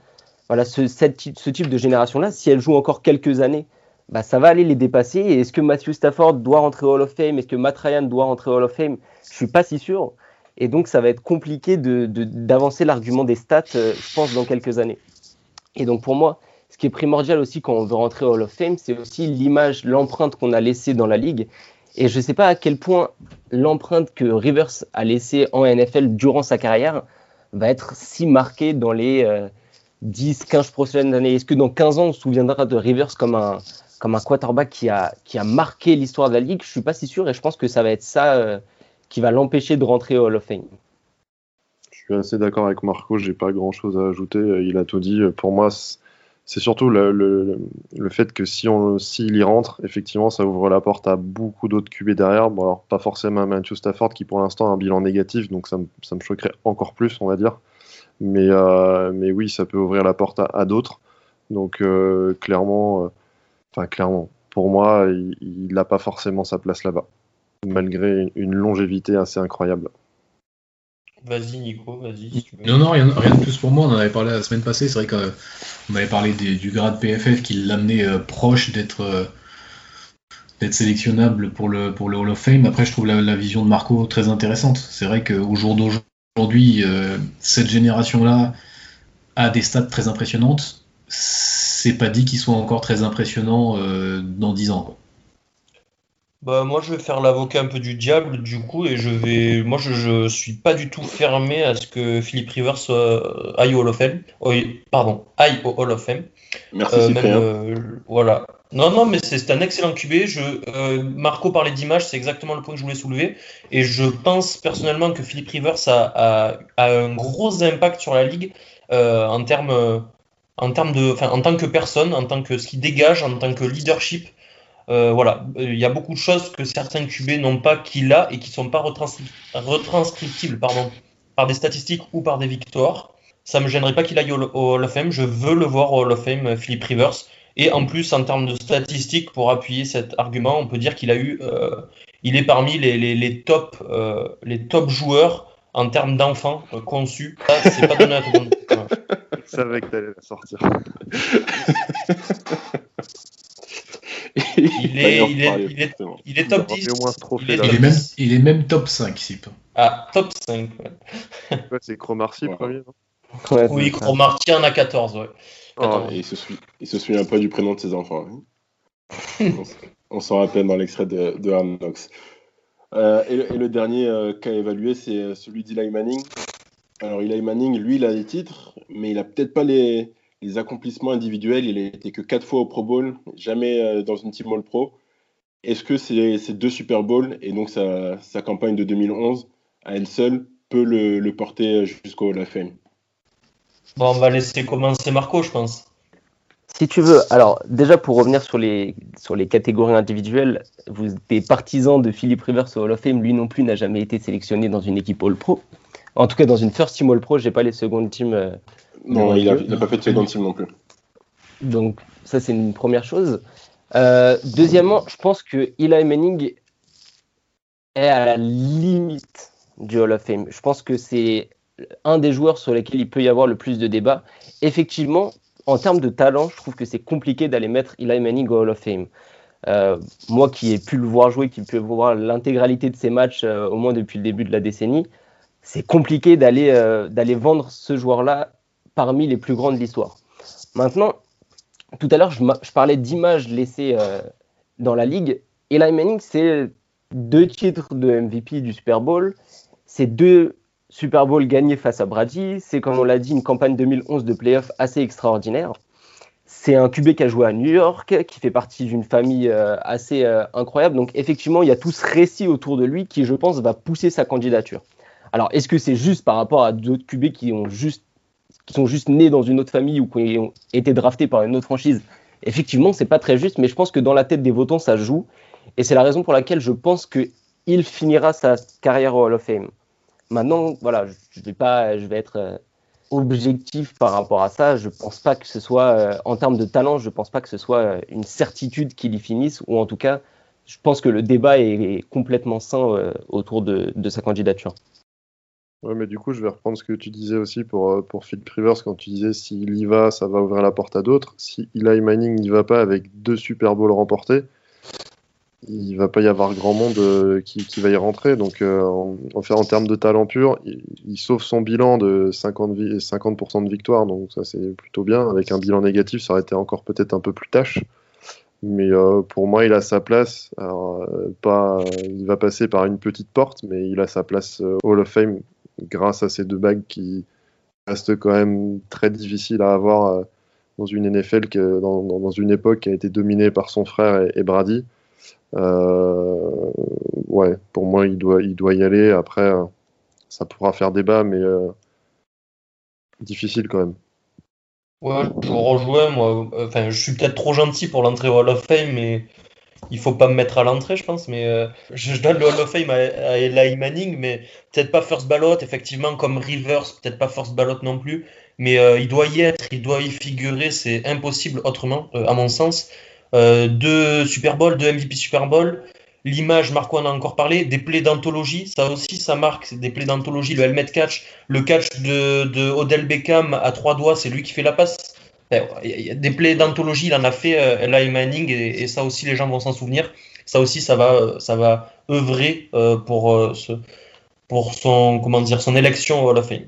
Voilà, ce, cette, ce type de génération-là, si elle joue encore quelques années, bah, ça va aller les dépasser. Et est-ce que Matthew Stafford doit rentrer au Hall of Fame ? Est-ce que Matt Ryan doit rentrer au Hall of Fame ? Je ne suis pas si sûr. Et donc, ça va être compliqué de, de, d'avancer l'argument des stats, euh, je pense, dans quelques années. Et donc, pour moi, ce qui est primordial aussi quand on veut rentrer au Hall of Fame, c'est aussi l'image, l'empreinte qu'on a laissée dans la Ligue. Et je ne sais pas à quel point l'empreinte que Rivers a laissée en N F L durant sa carrière va être si marquée dans les... Euh, dix, quinze prochaines années. Est-ce que dans quinze ans, on se souviendra de Rivers comme un, comme un quarterback qui a, qui a marqué l'histoire de la Ligue ? Je ne suis pas si sûr et je pense que ça va être ça euh, qui va l'empêcher de rentrer au Hall of Fame. Je suis assez d'accord avec Marco, je n'ai pas grand-chose à ajouter. Il a tout dit. Pour moi, c'est surtout le, le, le fait que si on, s'il y rentre, effectivement, ça ouvre la porte à beaucoup d'autres Q B derrière. Bon, alors pas forcément à Matthew Stafford qui, pour l'instant, a un bilan négatif, donc ça me, ça me choquerait encore plus, on va dire. Mais, euh, mais oui, ça peut ouvrir la porte à, à d'autres. Donc, euh, clairement, euh, clairement, pour moi, il n'a pas forcément sa place là-bas, malgré une longévité assez incroyable. Vas-y, Nico, vas-y. Si tu veux. Non, non, rien, rien de plus pour moi. On en avait parlé la semaine passée. C'est vrai qu'on avait parlé des, du grade P F F qui l'amenait euh, proche d'être, euh, d'être sélectionnable pour le, pour le Hall of Fame. Après, je trouve la, la vision de Marco très intéressante. C'est vrai qu'au jour d'aujourd'hui, Aujourd'hui, euh, cette génération-là a des stats très impressionnantes. C'est pas dit qu'ils soient encore très impressionnants euh, dans dix ans. Quoi. Bah, moi, je vais faire l'avocat un peu du diable, du coup, et je vais. Moi, je, je suis pas du tout fermé à ce que Philip Rivers euh, aille au Hall of Fame. Oh, pardon, aille au Hall of Fame. Merci, euh, même, euh, voilà. Non, non, mais c'est, c'est un excellent Q B. Je, euh, Marco parlait d'image, c'est exactement le point que je voulais soulever. Et je pense personnellement que Philip Rivers a, a, a un gros impact sur la ligue euh, en termes, en termes de, enfin, en tant que personne, en tant que ce qu'il dégage, en tant que leadership. Euh, voilà, il y a beaucoup de choses que certains Q B n'ont pas qu'il a et qui ne sont pas retranscri- retranscriptibles pardon, par des statistiques ou par des victoires. Ça ne me gênerait pas qu'il aille au, au Hall of Fame. Je veux le voir au Hall of Fame, Philip Rivers. Et en plus, en termes de statistiques, pour appuyer cet argument, on peut dire qu'il a eu, euh, il est parmi les, les, les, top, euh, les top joueurs en termes d'enfants euh, conçus. Ça, c'est pas donné à tout le monde. Je savais que tu allais la sortir. Il est top dix. Il est, il est, même, il est même top cinq ici. Ah, top cinq. Ouais. Ouais, c'est Cromartie ouais. Premier. Non ouais, oui, Cromartie en a quatorze. Ouais. quatorze. Oh, et il se souvient, il se souvient pas du prénom de ses enfants. Hein. on, on s'en rappelle dans l'extrait de, de Hard Knocks. Euh, et, le, et le dernier euh, qu'a évalué, c'est celui d'Eli Manning. Alors, Eli Manning, lui, il a des titres, mais il a peut-être pas les. Les accomplissements individuels, il n'était que quatre fois au Pro Bowl, jamais dans une Team All Pro. Est-ce que ces, ces deux Super Bowls et donc sa, sa campagne de deux mille onze, à elle seule, peut le, le porter jusqu'au Hall of Fame ? Bon, on va laisser commencer Marco, je pense. Si tu veux. Alors, déjà, pour revenir sur les, sur les catégories individuelles, vous êtes partisans de Philip Rivers au Hall of Fame. Lui non plus n'a jamais été sélectionné dans une équipe All Pro. En tout cas, dans une First Team All Pro, je n'ai pas les secondes teams... Euh, Non, il n'a pas fait de second team non plus. Donc, ça, c'est une première chose. Euh, deuxièmement, je pense que Eli Manning est à la limite du Hall of Fame. Je pense que c'est un des joueurs sur lesquels il peut y avoir le plus de débats. Effectivement, en termes de talent, je trouve que c'est compliqué d'aller mettre Eli Manning au Hall of Fame. Euh, moi qui ai pu le voir jouer, qui ai pu voir l'intégralité de ses matchs, euh, au moins depuis le début de la décennie, c'est compliqué d'aller, euh, d'aller vendre ce joueur-là parmi les plus grands de l'histoire. Maintenant, tout à l'heure, je, je parlais d'images laissées euh, dans la ligue. Eli Manning, c'est deux titres de M V P du Super Bowl. C'est deux Super Bowls gagnés face à Brady. C'est, comme on l'a dit, une campagne deux mille onze de playoff assez extraordinaire. C'est un Q B qui a joué à New York, qui fait partie d'une famille euh, assez euh, incroyable. Donc, effectivement, il y a tout ce récit autour de lui qui, je pense, va pousser sa candidature. Alors, est-ce que c'est juste par rapport à d'autres Q B qui ont juste qui sont juste nés dans une autre famille ou qui ont été draftés par une autre franchise? Effectivement, c'est pas très juste, mais je pense que dans la tête des votants, ça joue. Et c'est la raison pour laquelle je pense qu'il finira sa carrière au Hall of Fame. Maintenant, voilà, je vais pas, je vais être objectif par rapport à ça. Je pense pas que ce soit, en termes de talent, je pense pas que ce soit une certitude qu'il y finisse, ou en tout cas, je pense que le débat est complètement sain autour de, de sa candidature. Ouais, mais du coup, je vais reprendre ce que tu disais aussi pour, pour Philip Rivers, quand tu disais s'il y va, ça va ouvrir la porte à d'autres. Si Eli Manning n'y va pas avec deux Super Bowls remportés, il ne va pas y avoir grand monde euh, qui, qui va y rentrer. Donc, euh, en, en termes de talent pur, il, il sauve son bilan de cinquante pour cent de victoires, donc ça c'est plutôt bien. Avec un bilan négatif, ça aurait été encore peut-être un peu plus tâche. Mais euh, pour moi, il a sa place. Alors, euh, pas, euh, il va passer par une petite porte, mais il a sa place euh, Hall of Fame, grâce à ces deux bagues qui restent quand même très difficiles à avoir dans une N F L, que, dans, dans une époque qui a été dominée par son frère et, et Brady. Euh, ouais, pour moi, il doit, il doit y aller. Après, ça pourra faire débat, mais euh, difficile quand même. Ouais, je vous rejoins, moi. Enfin, je suis peut-être trop gentil pour l'entrée au Hall of Fame, mais... Il faut pas me mettre à l'entrée, je pense, mais euh, je donne le Hall of Fame à, à Eli Manning, mais peut-être pas first ballot, effectivement, comme Rivers, peut-être pas first ballot non plus, mais euh, il doit y être, il doit y figurer, c'est impossible autrement, euh, à mon sens. Euh, deux Super Bowl, deux M V P Super Bowl, l'image, Marco en a encore parlé, des plays d'anthologie, ça aussi, ça marque, c'est des plays d'anthologie, le helmet catch, le catch de, de Odell Beckham à trois doigts, c'est lui qui fait la passe. Des plays d'anthologie, il en a fait euh, Eli Manning, et, et ça aussi, les gens vont s'en souvenir. Ça aussi, ça va, ça va œuvrer euh, pour, euh, ce, pour son, comment dire, son élection au Hall of Fame.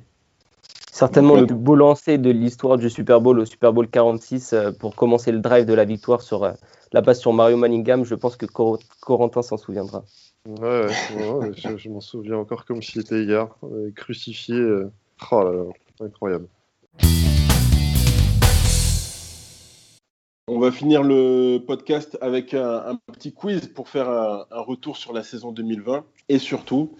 Certainement le plus beau lancer de l'histoire du Super Bowl au Super Bowl quarante-six pour commencer le drive de la victoire sur la passe sur Mario Manningham. Je pense que Cor- Corentin s'en souviendra. Ouais, ouais, ouais je, je m'en souviens encore comme si c'était hier. Euh, crucifié. Euh... Oh là là, incroyable. On va finir le podcast avec un, un petit quiz pour faire un, un retour sur la saison deux mille vingt et surtout...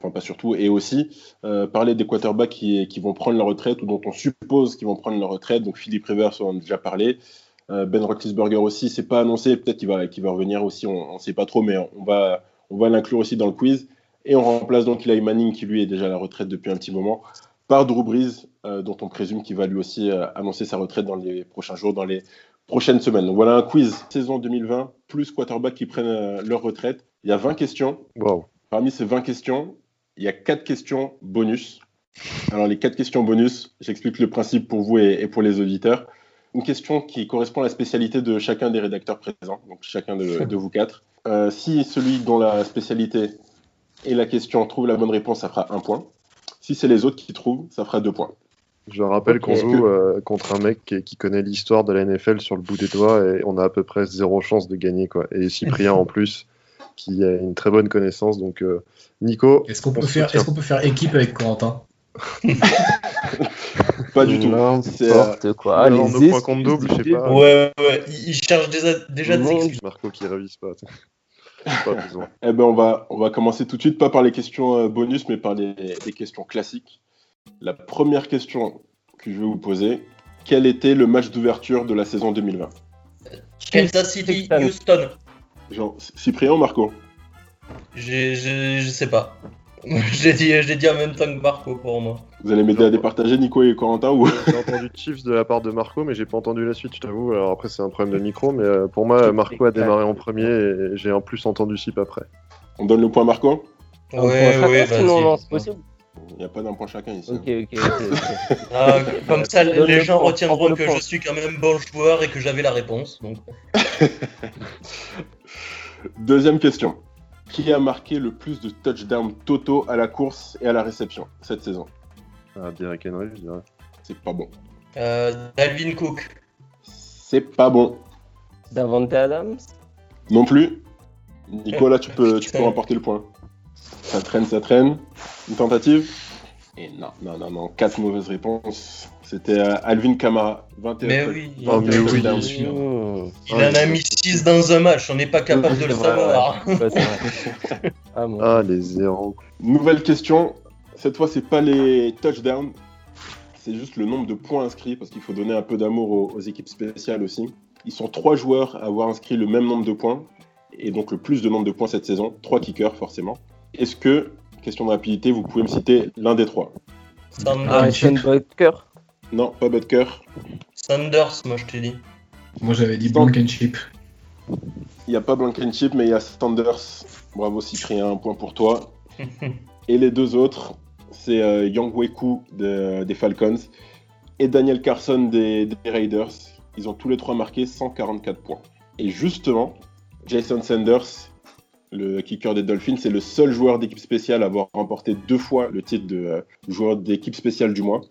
Enfin, pas surtout, et aussi euh, parler des quarterbacks qui, qui vont prendre leur retraite ou dont on suppose qu'ils vont prendre leur retraite. Donc, Philip Rivers, on en a déjà parlé. Euh, Ben Roethlisberger aussi, c'est pas annoncé. Peut-être qu'il va, qu'il va revenir aussi, on ne sait pas trop, mais on va, on va l'inclure aussi dans le quiz. Et on remplace donc Eli Manning, qui lui est déjà à la retraite depuis un petit moment, par Drew Brees, euh, dont on présume qu'il va lui aussi euh, annoncer sa retraite dans les prochains jours, dans les prochaines semaines. Donc, voilà un quiz saison deux mille vingt, plus quarterbacks qui prennent euh, leur retraite. Il y a vingt questions. Wow. Parmi ces vingt questions, il y a quatre questions bonus. Alors, les quatre questions bonus, j'explique le principe pour vous et, et pour les auditeurs. Une question qui correspond à la spécialité de chacun des rédacteurs présents, donc chacun de, de vous quatre. Euh, si celui dont la spécialité et la question trouve la bonne réponse, ça fera un point. Si c'est les autres qui trouvent, ça fera deux points. Je rappelle okay. qu'on joue euh, contre un mec qui, qui connaît l'histoire de la N F L sur le bout des doigts et on a à peu près zéro chance de gagner, quoi. Et Cyprien en plus, qui a une très bonne connaissance, donc euh, Nico... Est-ce qu'on, peut faire, est-ce qu'on peut faire équipe avec Corentin? Pas du tout. Non, c'est euh, quoi. Ah, non, nos points compte double, je sais pas. Ouais, ouais, il cherche déjà, déjà des excuses. Marco qui révise pas. Pas besoin. Eh ben, on va, on va commencer tout de suite, pas par les questions bonus, mais par les, les questions classiques. La première question que je vais vous poser, quel était le match d'ouverture de la saison deux mille vingt? Kansas City, Houston. Genre, Cyprien ou Marco? j'ai, j'ai, Je sais pas. Je l'ai dit, je l'ai dit en même temps que Marco pour moi. Vous allez m'aider à départager, Nico et Corentin ou... J'ai entendu Chiefs de la part de Marco, mais j'ai pas entendu la suite, je t'avoue. Alors après, c'est un problème de micro, mais pour moi, Marco a démarré en premier et j'ai en plus entendu Cyp après. On donne le point à Marco? Ouais, ouais, ouais, vas-y. Non, non, c'est possible. Il n'y a pas d'un point chacun ici. Ok, ok, ok. Ah, comme ça, les le gens point, retiendront que point. Je suis quand même bon joueur et que j'avais la réponse. Donc. Deuxième question. Qui a marqué le plus de touchdowns totaux à la course et à la réception cette saison? Ah, Derrick Henry, je dirais. C'est pas bon. Euh, Dalvin Cook. C'est pas bon. Davante Adams. Non plus. Nicolas, tu peux, tu peux remporter le point. Ça traîne, ça traîne. Une tentative? Et non, non, non, non. Quatre mauvaises réponses. C'était euh, Alvin Kamara. vingt et un mais oui, oh, mais oui il, oh. il en a mis six dans un match. On n'est pas capable oui, de le vrai, savoir. Ouais. Ouais, c'est vrai. Ah, bon. Ah, les zéros. Nouvelle question. Cette fois, c'est pas les touchdowns. C'est juste le nombre de points inscrits parce qu'il faut donner un peu d'amour aux, aux équipes spéciales aussi. Ils sont trois joueurs à avoir inscrit le même nombre de points et donc le plus de nombre de points cette saison. Trois kickers, forcément. Est-ce que, question de rapidité, vous pouvez me citer l'un des trois? Ah, Sean Butker. Non, pas Butker. Sanders, moi je t'ai dit. Moi j'avais dit Stand... Blankenship. Il n'y a pas Blankenship, mais il y a Sanders. Bravo Cyprien, un point pour toi. Et les deux autres, c'est euh, Young Weku de, des Falcons et Daniel Carson des, des Raiders. Ils ont tous les trois marqué cent quarante-quatre points. Et justement, Jason Sanders, le kicker des Dolphins, c'est le seul joueur d'équipe spéciale à avoir remporté deux fois le titre de euh, joueur d'équipe spéciale du mois,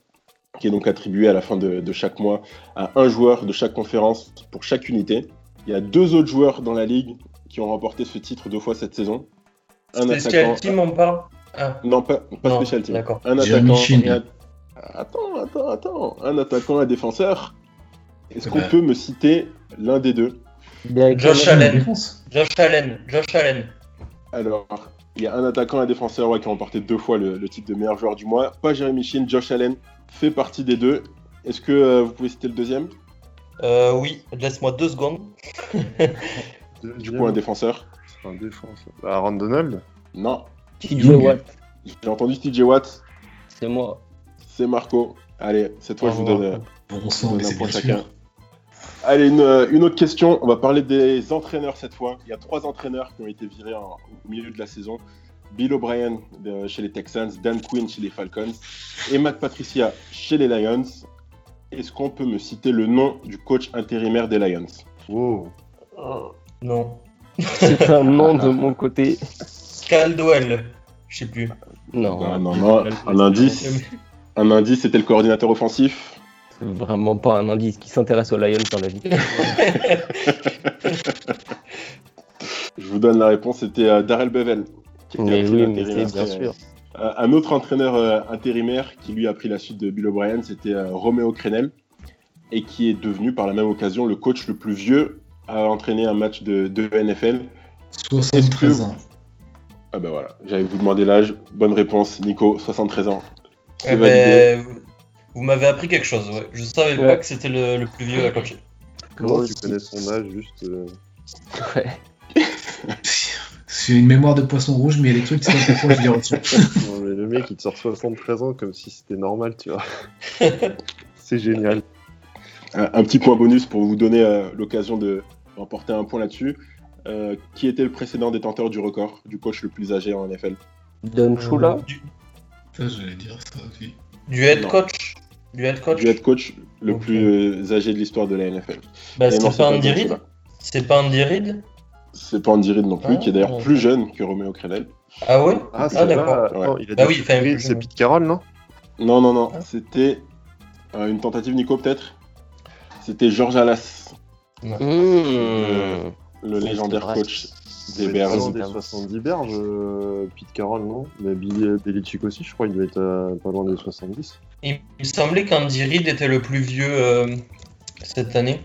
qui est donc attribué à la fin de, de chaque mois à un joueur de chaque conférence pour chaque unité. Il y a deux autres joueurs dans la ligue qui ont remporté ce titre deux fois cette saison. Un Special attaquant... Team, on parle ah. Non, pas, pas non, Special Team. D'accord. Un attaquant et un... Attends, attends, attends. Un attaquant et un défenseur. Est-ce qu'on ouais. peut me citer l'un des deux? Josh Allen. Josh Allen. Josh Allen. Alors, il y a un attaquant et un défenseur ouais, qui ont remporté deux fois le, le titre de meilleur joueur du mois. Pas Jeremy Sheen, Josh Allen fait partie des deux. Est-ce que euh, vous pouvez citer le deuxième? euh, Oui, laisse-moi deux secondes. du, du coup, un défenseur. Un défenseur. Aaron Donald? Non. T J Watt. J'ai entendu T J Watt. C'est moi. C'est Marco. Allez, cette fois, je vous donne un point chacun. Allez, une, une autre question. On va parler des entraîneurs cette fois. Il y a trois entraîneurs qui ont été virés en, au milieu de la saison. Bill O'Brien de, chez les Texans, Dan Quinn chez les Falcons et Matt Patricia chez les Lions. Est-ce qu'on peut me citer le nom du coach intérimaire des Lions? Wow. Oh. Non. C'est un nom de mon côté. Caldwell. Je sais plus. Non, non, non. non. Un indice. Un indice, c'était le coordinateur offensif. C'est vraiment pas un indice. Qui s'intéresse aux Lions dans la vie? Je vous donne la réponse, c'était Darrell Bevell. Qui était mais oui, mais c'est bien sûr. Un autre entraîneur intérimaire qui lui a pris la suite de Bill O'Brien, c'était Romeo Crennel, et qui est devenu par la même occasion le coach le plus vieux à entraîner un match de, de N F L. soixante-treize ans. Ah ben voilà, j'allais vous demander l'âge. Bonne réponse, Nico, soixante-treize ans. Eh ben, vous m'avez appris quelque chose, ouais. Je savais ouais. pas que c'était le, le plus vieux à coacher. Comment tu connais son âge, juste... Euh... Ouais. C'est une mémoire de poisson rouge, mais les trucs, c'est un peu proche, je les retiens. Non, mais le mec, il te sort soixante-treize ans comme si c'était normal, tu vois. C'est génial. Un, un petit point bonus pour vous donner euh, l'occasion de remporter un point là-dessus. Euh, qui était le précédent détenteur du record du coach le plus âgé en N F L? Don Shula. Ça, j'allais dire ça aussi. Du head non. coach Du head coach Du head coach le okay. plus âgé de l'histoire de la N F L. Bah, c'est, non, pas c'est, pas Andy Reid. c'est pas Andy Reid C'est pas Andy Reid non plus, ah, qui est d'ailleurs ouais. plus jeune que Romeo Crennel. Ah ouais Ah, c'est ah d'accord. Pas... Ouais. Non, il a bah oui, Reed, plus... c'est Pete Carroll, non Non, non, non. Ah. C'était euh, une tentative, Nico, peut-être. C'était George Halas. Mmh. Euh, le c'est légendaire coach des Bears. Des soixante-dix Bears, euh, Pete Carroll, non Mais Billy Belichick aussi, je crois, il devait être euh, pas loin des soixante-dix. Il me semblait qu'Andy Reid était le plus vieux euh, cette année,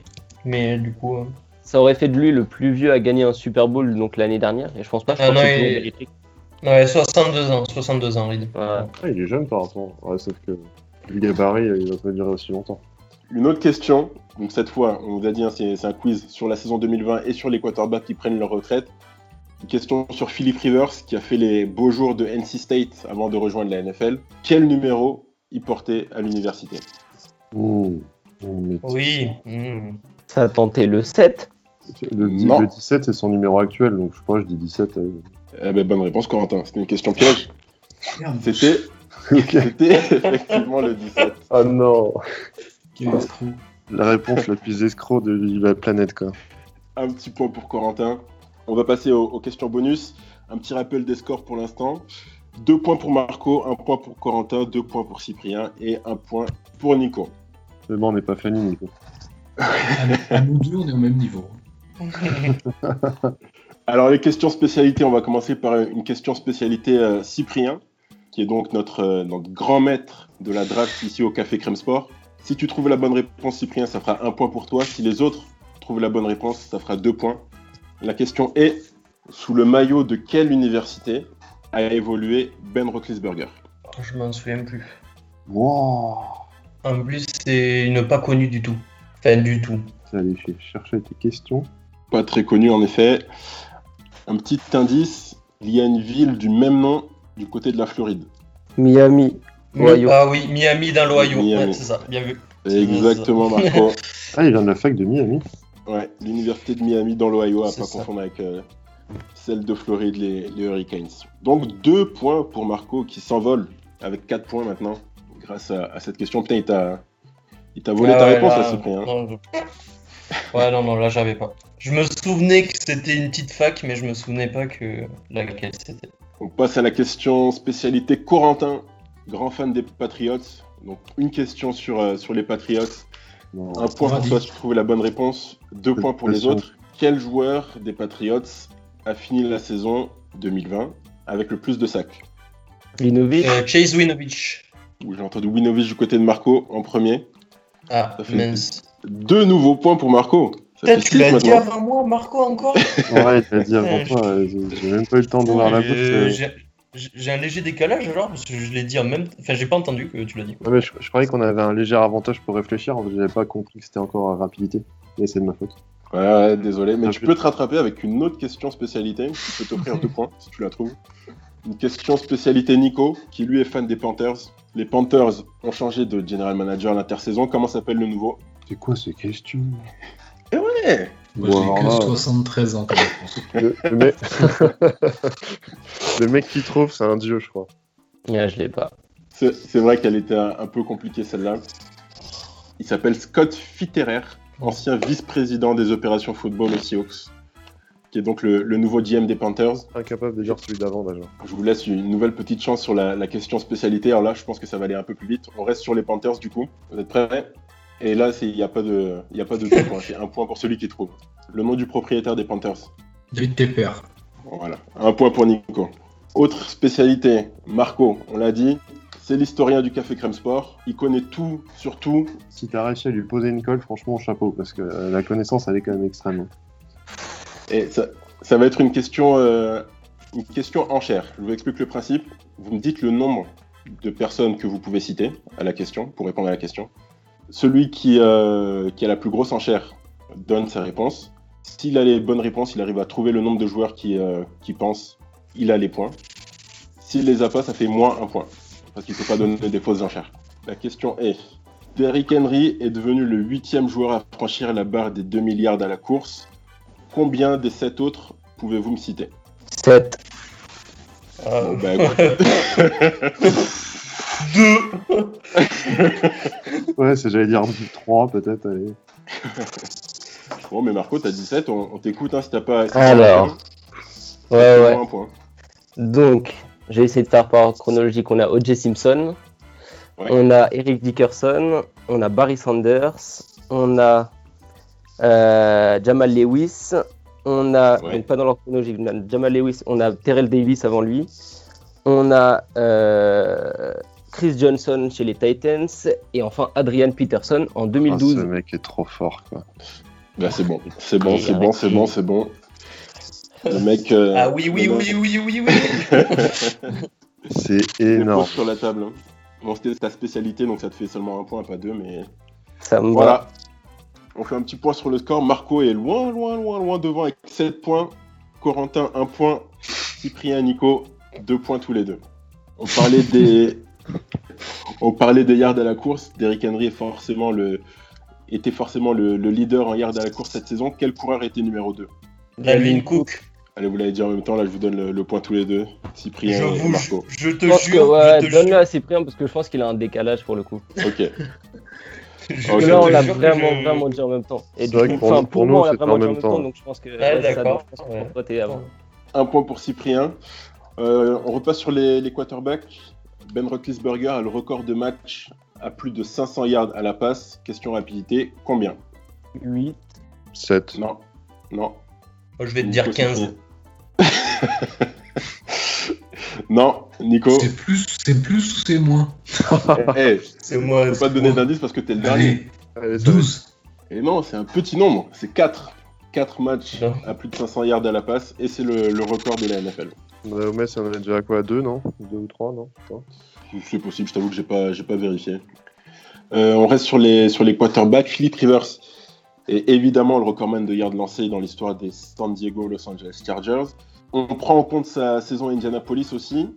mais du coup... Euh... Ça aurait fait de lui le plus vieux à gagner un Super Bowl donc l'année dernière, et je pense pas. Je ah crois non, que il... Belichick. Ouais, soixante-deux ans, soixante-deux ans, Reid. Ouais. Ah, il est jeune par rapport, ouais, sauf que le gabarit, il va pas durer aussi longtemps. Une autre question, donc cette fois, on vous a dit, hein, c'est, c'est un quiz sur la saison deux mille vingt et sur les quarterbacks qui prennent leur retraite. Une question sur Philip Rivers, qui a fait les beaux jours de N C State avant de rejoindre la N F L. Quel numéro il portait à l'université? Ouh, ouh, Oui, mmh. ça a tenté le sept. Le, non. le dix-sept, c'est son numéro actuel, donc je crois que je dis dix-sept. Euh... Eh ben, bonne réponse, Corentin, c'était une question piège. C'était... C'était effectivement le dix-sept. Oh non. La réponse la plus escroc de la planète, quoi. Un petit point pour Corentin. On va passer aux, aux questions bonus. Un petit rappel des scores pour l'instant. Deux points pour Marco, un point pour Corentin, deux points pour Cyprien et un point pour Nico. Mais bon, on n'est pas Fanny, Nico. À nous deux, on est au même niveau. Alors, les questions spécialités, on va commencer par une question spécialité euh, Cyprien, qui est donc notre, euh, notre grand maître de la draft ici au Café Crème Sport. Si tu trouves la bonne réponse, Cyprien, ça fera un point pour toi. Si les autres trouvent la bonne réponse, ça fera deux points. La question est, sous le maillot de quelle université a évolué Ben Roethlisberger? Je m'en souviens plus. Wow. En plus, c'est une pas connue du tout. Enfin, du tout. Allez, je vais chercher tes questions. Pas très connue, en effet. Un petit indice, il y a une ville du même nom du côté de la Floride. Miami. L'Ohio. Ah oui, Miami dans l'Ohio, Miami. Ouais, c'est ça, bien vu. Exactement, Marco. Ah, il vient de la fac de Miami. Ouais, l'université de Miami dans l'Ohio, à ne pas ça. confondre avec euh, celle de Floride, les, les Hurricanes. Donc, deux points pour Marco qui s'envole avec quatre points maintenant, grâce à, à cette question. Putain, il t'a, il t'a volé ah ta ouais, réponse, là, ce prix. Hein. Non, je... Ouais, non, non, là, j'avais pas. Je me souvenais que c'était une petite fac, mais je me souvenais pas que laquelle c'était. On passe à la question spécialité Corentin. Grand fan des Patriots, donc une question sur, euh, sur les Patriots, non, un point pour toi si tu trouvais la bonne réponse, deux points pour les autres. Quel joueur des Patriots a fini la saison deux mille vingt avec le plus de sacs? Winovich. Euh, Chase Winovich. Oui, j'ai entendu Winovich du côté de Marco en premier. Ah, mince. Deux nouveaux points pour Marco. Peut-être tu l'as maintenant. dit avant moi, Marco, encore. Ouais, tu l'as dit avant toi, j'ai, j'ai même pas eu le temps d'ouvrir la bouche. Euh, J'ai un léger décalage, alors, parce que je l'ai dit en même temps. Enfin, j'ai pas entendu que tu l'as dit. Ouais, mais je, je croyais qu'on avait un léger avantage pour réfléchir. En fait, j'avais pas compris que c'était encore à rapidité. Mais c'est de ma faute. Ouais, ouais, désolé. Mais ah, tu peux te rattraper avec une autre question spécialité. Tu peux t'offrir deux points si tu la trouves. Une question spécialité Nico, qui lui est fan des Panthers. Les Panthers ont changé de general manager l'intersaison. Comment s'appelle le nouveau? C'est quoi ces questions? Eh ouais! Moi, wow. j'ai que soixante-treize ans, quand même. Le, le, mec... le mec qui trouve, c'est un dieu, je crois. Ouais, je l'ai pas. C'est, c'est vrai qu'elle était un, un peu compliquée, celle-là. Il s'appelle Scott Fitterer, ancien vice-président des opérations football aux Seahawks. qui est donc le, le nouveau G M des Panthers. Incapable de dire celui d'avant, déjà. Je vous laisse une nouvelle petite chance sur la, la question spécialité. Alors là, je pense que ça va aller un peu plus vite. On reste sur les Panthers, du coup. Vous êtes prêts ? Et là, il n'y a pas de deux points. C'est un point pour celui qui trouve. Le nom du propriétaire des Panthers. David Tepper. Voilà. Un point pour Nico. Autre spécialité, Marco, on l'a dit, c'est l'historien du Café Crème Sport. Il connaît tout, sur tout. Si t'as réussi à lui poser une colle, franchement, chapeau, parce que euh, la connaissance, elle est quand même extrême. Et ça, ça va être une question, euh, une question enchère. Je vous explique le principe. Vous me dites le nombre de personnes que vous pouvez citer à la question, pour répondre à la question. Celui qui, euh, qui a la plus grosse enchère donne sa réponse. S'il a les bonnes réponses, il arrive à trouver le nombre de joueurs qui, euh, qui pensent, il a les points. S'il les a pas, ça fait moins un point, parce qu'il ne faut pas donner des fausses enchères. La question est, Derrick Henry est devenu le huitième joueur à franchir la barre des deux milliards à la course. Combien des sept autres pouvez-vous me citer ? sept. Ah. Bon bah écoute. deux. Ouais, c'est, j'allais dire trois peut-être, allez. Bon, mais Marco, t'as dix-sept, on, on t'écoute, hein, si t'as pas... Alors, ouais, ouais. Un point. Donc, j'ai essayé de faire par chronologique. On a O J Simpson, ouais. On a Eric Dickerson, on a Barry Sanders, on a euh, Jamal Lewis, on a, ouais. mais pas dans l'ordre chronologique, Jamal Lewis, on a Terrell Davis avant lui, on a euh, Chris Johnson chez les Titans, et enfin Adrian Peterson en deux mille douze. Ah, ce mec est trop fort, quoi. Bah c'est bon, c'est bon, c'est bon, c'est bon, c'est bon. Le mec. Euh, ah oui, oui, oui, oui, oui, oui. C'est énorme. Sur la table. Hein. Bon, c'était ta spécialité, donc ça te fait seulement un point, pas deux, mais. Ça me voilà. Va. On fait un petit point sur le score. Marco est loin, loin, loin, loin devant avec sept points. Corentin, un point. Cyprien, Nico, deux points tous les deux. On parlait des. On parlait des yards à la course. Derrick Henry est forcément le. était forcément le, le leader en yard à la course cette saison. Quel coureur était numéro deux ? Dalvin Cook. Allez, vous l'avez dit en même temps, là je vous donne le, le point tous les deux, Cyprien je et vous, Marco. Je, je te je jure, que, ouais, je te donne-le à Cyprien parce que je pense qu'il a un décalage pour le coup. Ok. je okay. Là on l'a vraiment, je... vraiment dit en même temps. Et c'est vrai coup, que pour, nous, pour nous, moi, on l'a vraiment en dit en même temps, temps donc je pense que ouais, ouais, ça doit se avant. Un point pour Cyprien. Euh, on repasse sur les, les quarterbacks. Ben Roethlisberger a le record de match à plus de cinq cents yards à la passe. Question rapidité, combien ? huit. sept. Non, non. Oh, je vais te Nico, dire quinze. Non, Nico. C'est plus, c'est plus ou c'est moins ? Hey, c'est moins. Je ne peux pas te donner d'indice parce que t'es le dernier. Allez, douze. Et non, c'est un petit nombre. C'est quatre. quatre matchs non. à plus de cinq cents yards à la passe. Et c'est le, le record de la N F L. Au Metz, on en est déjà à quoi ? deux, non ? deux ou trois, non ? C'est possible, je t'avoue que j'ai pas, j'ai pas vérifié. Euh, on reste sur les, sur les quarterbacks. Philip Rivers est évidemment le recordman de yards lancés dans l'histoire des San Diego Los Angeles Chargers. On prend en compte sa saison à Indianapolis aussi.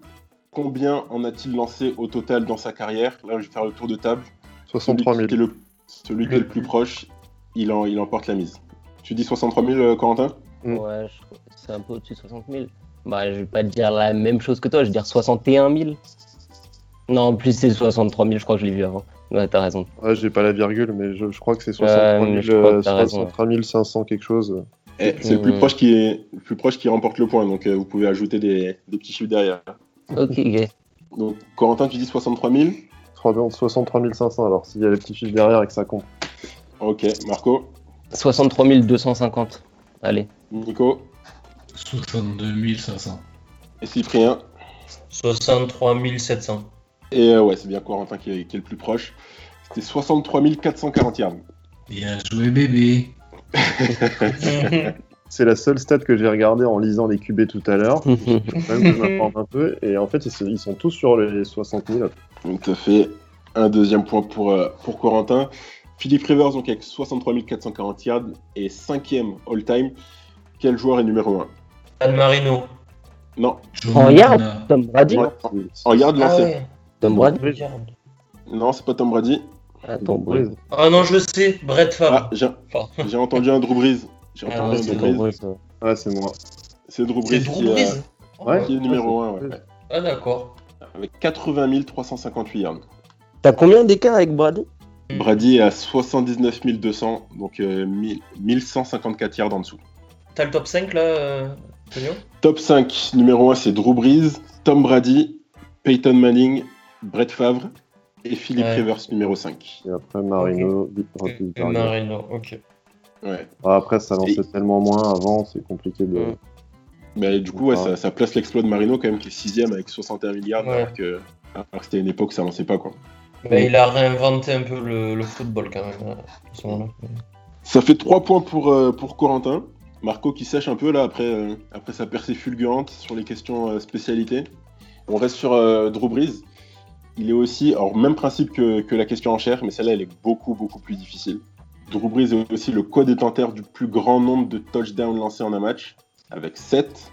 Combien en a-t-il lancé au total dans sa carrière ? Là, je vais faire le tour de table. soixante-trois mille. Celui qui est le, celui qui est le plus proche, il, en, il emporte la mise. Tu dis soixante-trois mille, Corentin ? Ouais, je... c'est un peu au-dessus de soixante mille. Bah, je vais pas te dire la même chose que toi, je vais dire soixante et un mille. Non, en plus c'est soixante-trois mille, je crois que je l'ai vu avant. Ouais, t'as raison. Ouais, j'ai pas la virgule, mais je, je crois que c'est soixante-trois, euh, mille, soixante-trois mille cinq cents quelque chose. Et c'est mmh. le, plus proche qui est, le plus proche qui remporte le point, donc euh, vous pouvez ajouter des, des petits chiffres derrière. Ok, ok. Donc, Corentin, tu dis soixante-trois mille ? soixante-trois mille cinq cents, alors s'il y a les petits chiffres derrière et que ça compte. Ok, Marco ? soixante-trois mille deux cent cinquante. Allez. Nico ? soixante-deux mille cinq cents. Et Cyprien ? soixante-trois mille sept cents. Et euh, ouais, c'est bien Corentin qui est, qui est le plus proche. C'était soixante-trois mille quatre cent quarante yards. Bien joué, bébé. C'est la seule stat que j'ai regardée en lisant les Q B tout à l'heure. Même que je m'apporte un peu. Et en fait, ils sont tous sur les soixante mille. Donc, ça fait un deuxième point pour, euh, pour Corentin. Philip Rivers, donc avec soixante-trois mille quatre cent quarante yards et cinquième all-time. Quel joueur est numéro un ? Dan Marino. Non. En yard, Tom Brady. En, en yard lancé. Ah ouais. Tom Brady. Non, c'est pas Tom Brady. Ah, Tom Brees. Ah non, je sais, Brett Favre. Ah, j'ai... Enfin. j'ai entendu un Drew Brees. J'ai entendu ah ouais, un Drew Brees. Brees ouais. Ah, c'est moi. C'est Drew Brees, c'est Drew qui, Brees. Est, oh, ouais. qui est numéro un. Ouais. Ah d'accord. Avec quatre-vingt mille trois cent cinquante-huit yards. T'as combien d'écart avec Brady ? Brady est à soixante-dix-neuf mille deux cents, donc euh, mille cent cinquante-quatre yards en dessous. T'as le top cinq là, euh, Antonio ? Top cinq, numéro un, c'est Drew Brees, Tom Brady, Peyton Manning, Brett Favre et Philip ouais. Rivers, numéro cinq. Et après Marino, okay. et, et Marino, ok. Ouais. Après, ça lançait et... tellement moins avant, c'est compliqué de. Ouais. Mais du coup, ouais, ça, ça place l'exploit de Marino quand même, qui est sixième avec soixante et un milliards, ouais. alors, que, alors que c'était une époque où ça lançait pas, quoi. Bah, il a réinventé un peu le, le football quand même à ce moment-là. Ça fait trois points pour, euh, pour Corentin. Marco qui sèche un peu là après, euh, après sa percée fulgurante sur les questions euh, spécialités. On reste sur euh, Drew Brees. Il est aussi, alors même principe que, que la question enchère, mais celle-là elle est beaucoup beaucoup plus difficile. Drew Brees est aussi le co-détenteur du plus grand nombre de touchdowns lancés en un match, avec sept.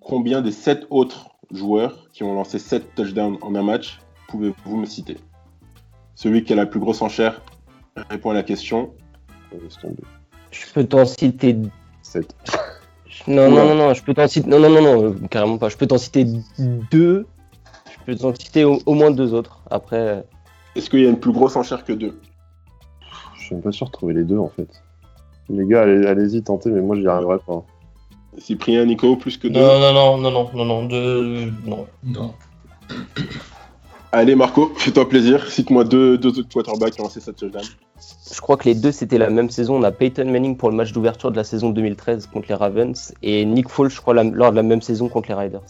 Combien des sept autres joueurs qui ont lancé sept touchdowns en un match pouvez-vous me citer ? Celui qui a la plus grosse enchère répond à la question. Je peux t'en citer sept. Non, non, non, non, je peux t'en citer. Non, non, non, non, carrément pas. Je peux t'en citer deux. Je peux t'en citer au, au moins deux autres. Après. Est-ce qu'il y a une plus grosse enchère que deux ? Je suis même pas sûr de trouver les deux en fait. Les gars, allez, allez-y, tentez, mais moi j'y arriverai pas. Cyprien, Nico, plus que deux ? Non, non, non, non, non, non, non, deux. Non. Non. Allez Marco, fais-toi plaisir, cite-moi deux, deux autres quarterbacks qui ont lancé cette touchdown. Je crois que les deux c'était la même saison. On a Peyton Manning pour le match d'ouverture de la saison deux mille treize contre les Ravens et Nick Foles, je crois, la, lors de la même saison contre les Raiders.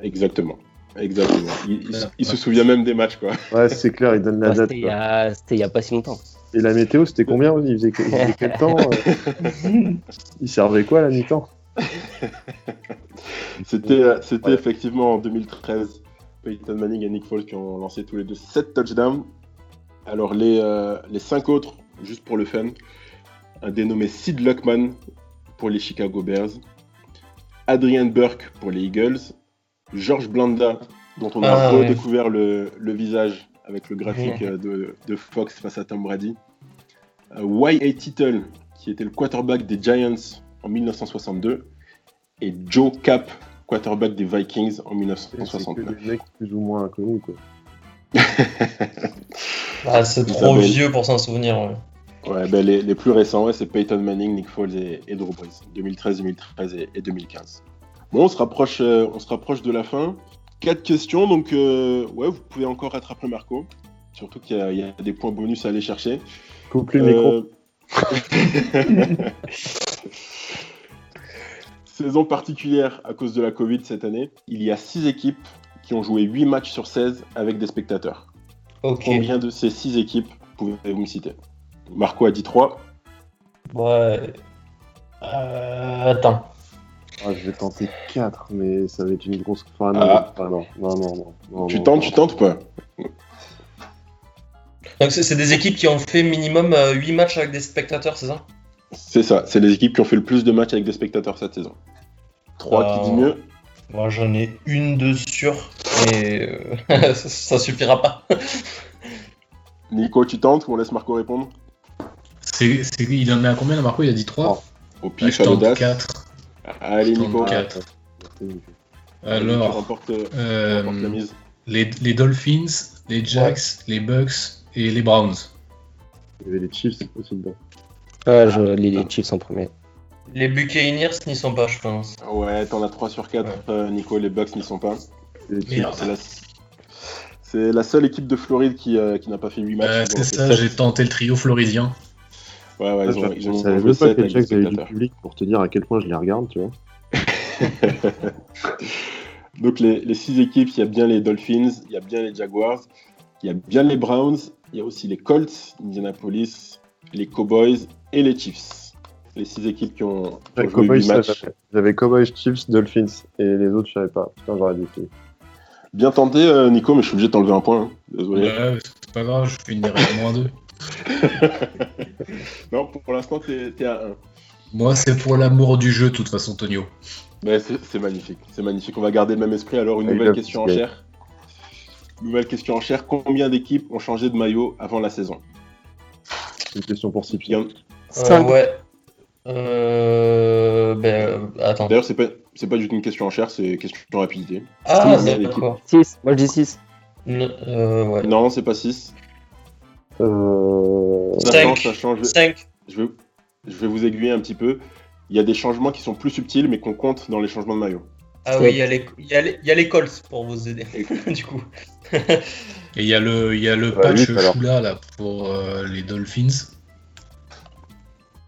Exactement, exactement. Il, il, il se souvient même des matchs, quoi. Ouais, c'est clair, il donne la ouais, date. C'était il, y a, c'était il y a pas si longtemps. Et la météo, c'était combien ? Il faisait, il faisait quel temps euh... Il servait quoi à la mi-temps ? C'était, c'était ouais. effectivement en deux mille treize. Peyton Manning et Nick Foles qui ont lancé tous les deux sept touchdowns. Alors les, euh, les cinq autres, juste pour le fun, un dénommé Sid Luckman pour les Chicago Bears, Adrian Burke pour les Eagles, George Blanda, dont on a ah, ouais. redécouvert le, le visage avec le graphique ouais. de, de Fox face à Tom Brady, uh, Y A. Tittle, qui était le quarterback des Giants en mille neuf cent soixante-deux, et Joe Cap, quarterback des Vikings en mille neuf cent soixante-neuf. C'est que des mecs plus ou moins inconnus, quoi. ah, c'est Vous trop savez... vieux pour s'en souvenir. Ouais, ouais ben les, les plus récents, ouais, c'est Peyton Manning, Nick Foles et, et Drew Brees, deux mille treize, deux mille treize et, et deux mille quinze. Bon, on se rapproche, euh, on se rapproche de la fin. Quatre questions, donc euh, ouais, vous pouvez encore rattraper Marco. Surtout qu'il y a, il y a des points bonus à aller chercher. Coupe le euh... micro. Saison particulière à cause de la Covid cette année, il y a six équipes qui ont joué huit matchs sur seize avec des spectateurs. Okay. Combien de ces six équipes pouvez-vous me citer ? Marco a dit trois. Ouais. Euh, attends. Ah, je vais tenter quatre, mais ça va être une grosse. Enfin, non, ah. non, non, non, non, non. Tu non, tentes, non. tu tentes ou pas ? Donc, c'est, c'est des équipes qui ont fait minimum euh, huit matchs avec des spectateurs, c'est ça ? C'est ça, c'est les équipes qui ont fait le plus de matchs avec des spectateurs cette saison. Trois euh, qui dit mieux. Moi j'en ai une de sûre, mais euh, ça, ça suffira pas. Nico, tu tentes ou on laisse Marco répondre ? c'est, c'est, Il en est à combien là, Marco ? Il a dit trois ? Au pif, à l'audace. quatre. Allez, Nico. quatre. Alors, tu remportes, euh, remportes la mise. Les, les Dolphins, les Jacks, ouais. les Bucks et les Browns. Il y avait les Chiefs aussi dedans. Ah, je lis les Chiefs en premier. Les Buccaneers n'y sont pas, je pense. Ouais, t'en as trois sur quatre, ouais. euh, Nico, les Bucks n'y sont pas. Les Chiefs, c'est, la... c'est la seule équipe de Floride qui, euh, qui n'a pas fait huit matchs. Euh, c'est ça, sept. J'ai tenté le trio floridien. Ouais, ouais, ah, ils ont joué sept avec des spectateurs. Du public pour te dire à quel point je les regarde, tu vois. Donc les, les six équipes, il y a bien les Dolphins, il y a bien les Jaguars, il y a bien les Browns, il y a aussi les Colts, Indianapolis, les Cowboys et les Chiefs. Les six équipes qui ont, qui ont joué huit matchs. J'avais Cowboys, Chiefs, Dolphins et les autres, je savais pas. Putain, j'aurais dû finir. Bien tenté, euh, Nico, mais je suis obligé de t'enlever un point. Hein. Désolé. Ouais, c'est pas grave, je finirai à moins deux. Non, pour, pour l'instant, t'es, t'es à un. Moi, c'est pour l'amour du jeu, de toute façon, Tonio. Bah, c'est, c'est magnifique, c'est magnifique. On va garder le même esprit. Alors, une Avec nouvelle question enchère. Nouvelle question enchère. Combien d'équipes ont changé de maillot avant la saison ? Une question pour Cyprien. Euh, ouais. Euh. Ben, euh, attends. D'ailleurs, c'est pas, c'est pas du tout une question en chair, c'est une question de rapidité. Ah, c'est d'accord. six. Moi, je dis six. N- euh, ouais. Non, c'est pas six. Euh. cinq. Ça change, ça change. cinq. Je vais, je vais vous aiguiller un petit peu. il y a des changements qui sont plus subtils, mais qu'on compte dans les changements de maillot. Ah oui, il y a les, il y a les, il y a les Colts pour vous aider, du coup. Et il y a le, il y a le patch ouais, oui, Choula là, pour euh, les Dolphins.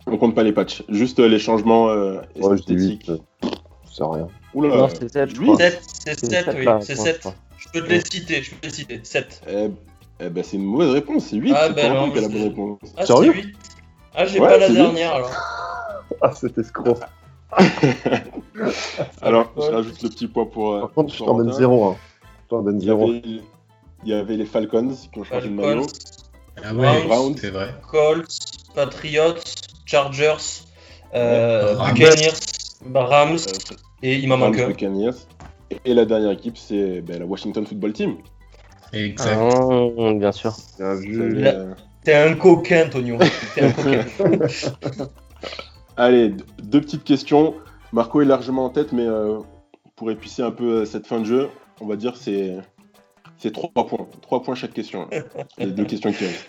On compte pas les patchs, juste les changements euh, ouais, esthétiques. Je sais rien. Oula, non, c'est sept, oui. sept, c'est, c'est sept, sept, oui, là, c'est sept. Je peux te les citer, je peux te les citer, sept. Eh, eh ben c'est une mauvaise réponse, c'est huit, ah, c'est ben pas non, qui a la bonne réponse. Ah, sérieux, c'est huit. Ah, j'ai ouais, pas la dernière, huit. Alors. Ah, cet escroc. Alors, je rajoute le petit point pour... Par contre, je t'en donne zéro, hein. Je t'en donne zéro. Il, il y avait les Falcons qui ont changé de maillot. Ah ouais, Browns, c'est vrai. Colts, Patriots, Chargers, euh, ouais. Buccaneers, Rams, euh, et il m'a manqué. Et la dernière équipe, c'est ben, la Washington Football Team. Exact. Ah, bien sûr. Bien vu. La... Euh... T'es un coquin, Antonio. T'es un coquin. Allez, deux petites questions. Marco est largement en tête, mais euh, pour épicer un peu cette fin de jeu, on va dire c'est c'est trois points, trois points chaque question. Hein. Les deux questions qui arrivent.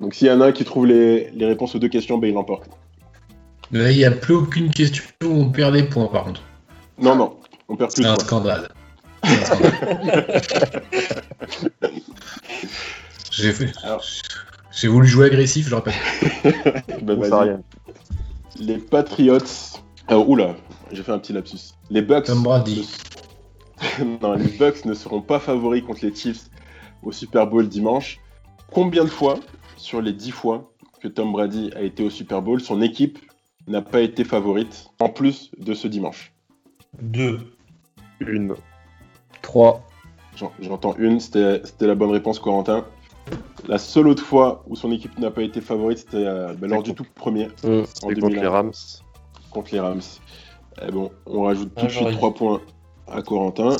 Donc s'il y en a un qui trouve les, les réponses aux deux questions, ben il l'emporte. Là, il n'y a plus aucune question où on perd des points, par contre. Non, non, on perd plus. C'est un scandale. C'est un scandale. J'ai fait... Alors... J'ai voulu jouer agressif, je rappelle. Ben, ben, rien. Les Patriots. Oh, oula, j'ai fait un petit lapsus. Les Bucks. Tom Brady. Ne... non, les Bucks ne seront pas favoris contre les Chiefs au Super Bowl dimanche. Combien de fois, sur les dix fois que Tom Brady a été au Super Bowl, son équipe n'a pas été favorite en plus de ce dimanche? Deux. Une. Trois. J'en, j'entends une, c'était, c'était la bonne réponse, Corentin. La seule autre fois où son équipe n'a pas été favorite, c'était euh, bah, lors contre... du tout premier. Mmh, en deux mille un, contre les Rams. Contre les Rams. Et bon, on rajoute ah, tout de suite trois points à Corentin.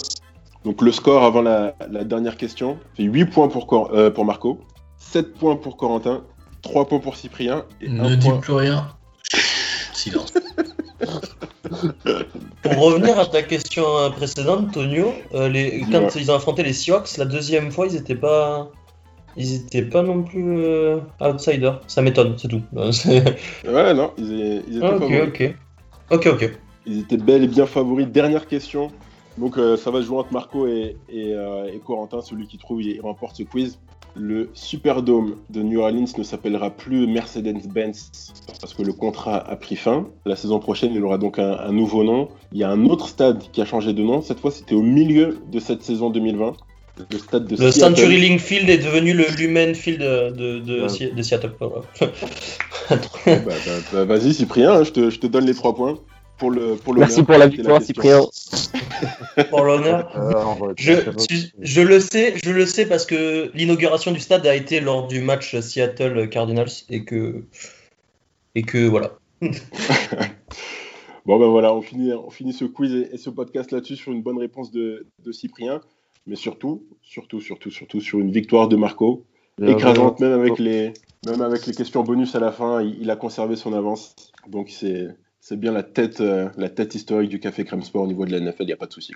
Donc le score avant la, la dernière question, c'est huit points pour, Cor- euh, pour Marco, sept points pour Corentin, trois points pour Cyprien. Et ne dis point... plus rien. Silence. Pour revenir à ta question précédente, Tonio, euh, les... quand ouais. ils ont affronté les Seahawks, la deuxième fois, ils n'étaient pas... Ils étaient pas non plus euh, outsiders, ça m'étonne, c'est tout. Non, c'est... Ouais, non, ils, est, ils étaient ah, okay, favoris. Ok, ok. Ok, ok. Ils étaient bel et bien favoris. Dernière question. Donc, euh, ça va se jouer entre Marco et, et, euh, et Corentin. Celui qui trouve, il remporte ce quiz. Le Superdome de New Orleans ne s'appellera plus Mercedes-Benz parce que le contrat a pris fin. La saison prochaine, il aura donc un, un nouveau nom. Il y a un autre stade qui a changé de nom. Cette fois, c'était au milieu de cette saison deux mille vingt. Le stade de le Seattle. CenturyLink Field est devenu le Lumen Field de, de, de, ouais. si, de Seattle. Ouais. bah, bah, bah, vas-y Cyprien, je te, je te donne les trois points pour le pour l'honneur. Merci pour la victoire la Cyprien. Pour l'honneur. Euh, je, tu, je le sais, je le sais parce que l'inauguration du stade a été lors du match Seattle Cardinals et que et que voilà. Bon ben bah, voilà, on finit on finit ce quiz et, et ce podcast là-dessus sur une bonne réponse de, de Cyprien. Mais surtout, surtout, surtout, surtout sur une victoire de Marco, yeah, écrasante yeah. même avec les, même avec les questions bonus à la fin, il, il a conservé son avance. Donc c'est, c'est bien la tête, euh, la tête historique du Café Crème Sport au niveau de la N F L, il n'y a pas de souci.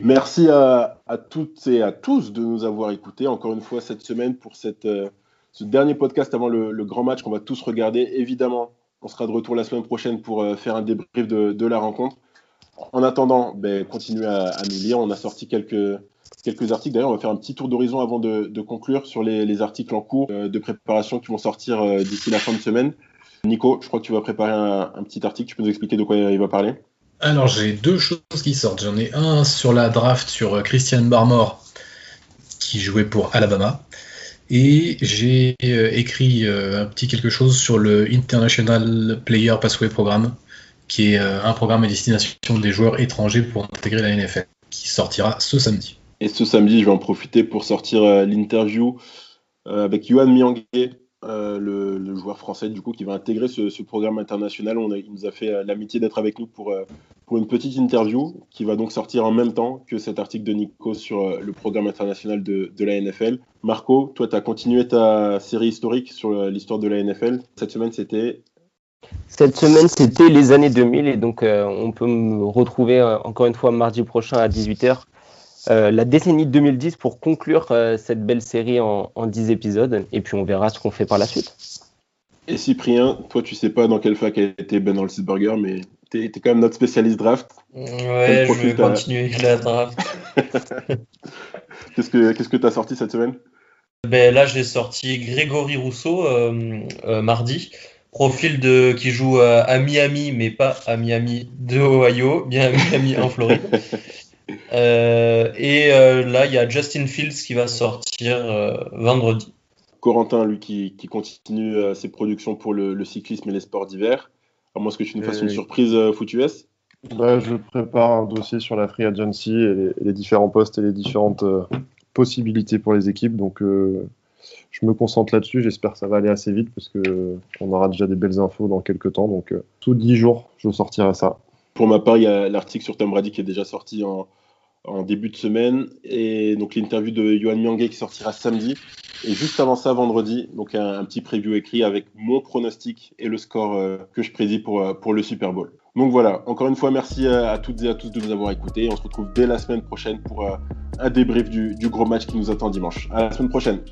Merci à, à toutes et à tous de nous avoir écoutés encore une fois cette semaine pour cette, euh, ce dernier podcast avant le, le grand match qu'on va tous regarder. Évidemment, on sera de retour la semaine prochaine pour euh, faire un débrief de, de la rencontre. En attendant, ben, continuez à, à nous lire. On a sorti quelques Quelques articles, d'ailleurs on va faire un petit tour d'horizon avant de, de conclure sur les, les articles en cours euh, de préparation qui vont sortir euh, d'ici la fin de semaine. Nico, je crois que tu vas préparer un, un petit article, tu peux nous expliquer de quoi il va parler? Alors j'ai deux choses qui sortent, j'en ai un sur la draft sur Christian Barmore qui jouait pour Alabama et j'ai euh, écrit euh, un petit quelque chose sur le International Player Pathway Programme qui est euh, un programme à destination des joueurs étrangers pour intégrer la N F L qui sortira ce samedi. Et ce samedi, je vais en profiter pour sortir euh, l'interview euh, avec Yohan Mianguet, euh, le, le joueur français du coup, qui va intégrer ce, ce programme international. On a, il nous a fait euh, l'amitié d'être avec nous pour, euh, pour une petite interview qui va donc sortir en même temps que cet article de Nico sur euh, le programme international de, de la N F L. Marco, toi, tu as continué ta série historique sur euh, l'histoire de la N F L. Cette semaine, c'était... Cette semaine, c'était les années deux mille. Et donc, euh, on peut me retrouver euh, encore une fois mardi prochain à dix-huit heures. Euh, la décennie deux mille dix pour conclure euh, cette belle série en, en dix épisodes et puis on verra ce qu'on fait par la suite. Et Cyprien, toi, tu sais pas dans quelle fac a été Ben Roethlisberger, mais t'es, t'es quand même notre spécialiste draft. Ouais, je vais continuer avec la draft. Qu'est-ce que qu'est-ce que t'as sorti cette semaine? Ben là, j'ai sorti Grégory Rousseau euh, euh, mardi. Profil de qui joue à, à Miami, mais pas à Miami de Ohio, bien à Miami en Floride. Euh, et euh, là, il y a Justin Fields qui va sortir euh, vendredi. Corentin, lui, qui, qui continue euh, ses productions pour le, le cyclisme et les sports d'hiver. À moins que tu nous fasses et... une surprise euh, foot U S. Bah, je prépare un dossier sur la free agency et les, les différents postes et les différentes euh, possibilités pour les équipes. Donc, euh, je me concentre là-dessus. J'espère que ça va aller assez vite parce que euh, on aura déjà des belles infos dans quelques temps. Donc, euh, sous dix jours, je sortirai ça. Pour ma part, il y a l'article sur Tom Brady qui est déjà sorti en, en début de semaine. Et donc, l'interview de Yohan Mianguet qui sortira samedi. Et juste avant ça, vendredi, donc un, un petit preview écrit avec mon pronostic et le score euh, que je prédis pour, euh, pour le Super Bowl. Donc voilà, encore une fois, merci à, à toutes et à tous de nous avoir écoutés. On se retrouve dès la semaine prochaine pour euh, un débrief du, du gros match qui nous attend dimanche. À la semaine prochaine.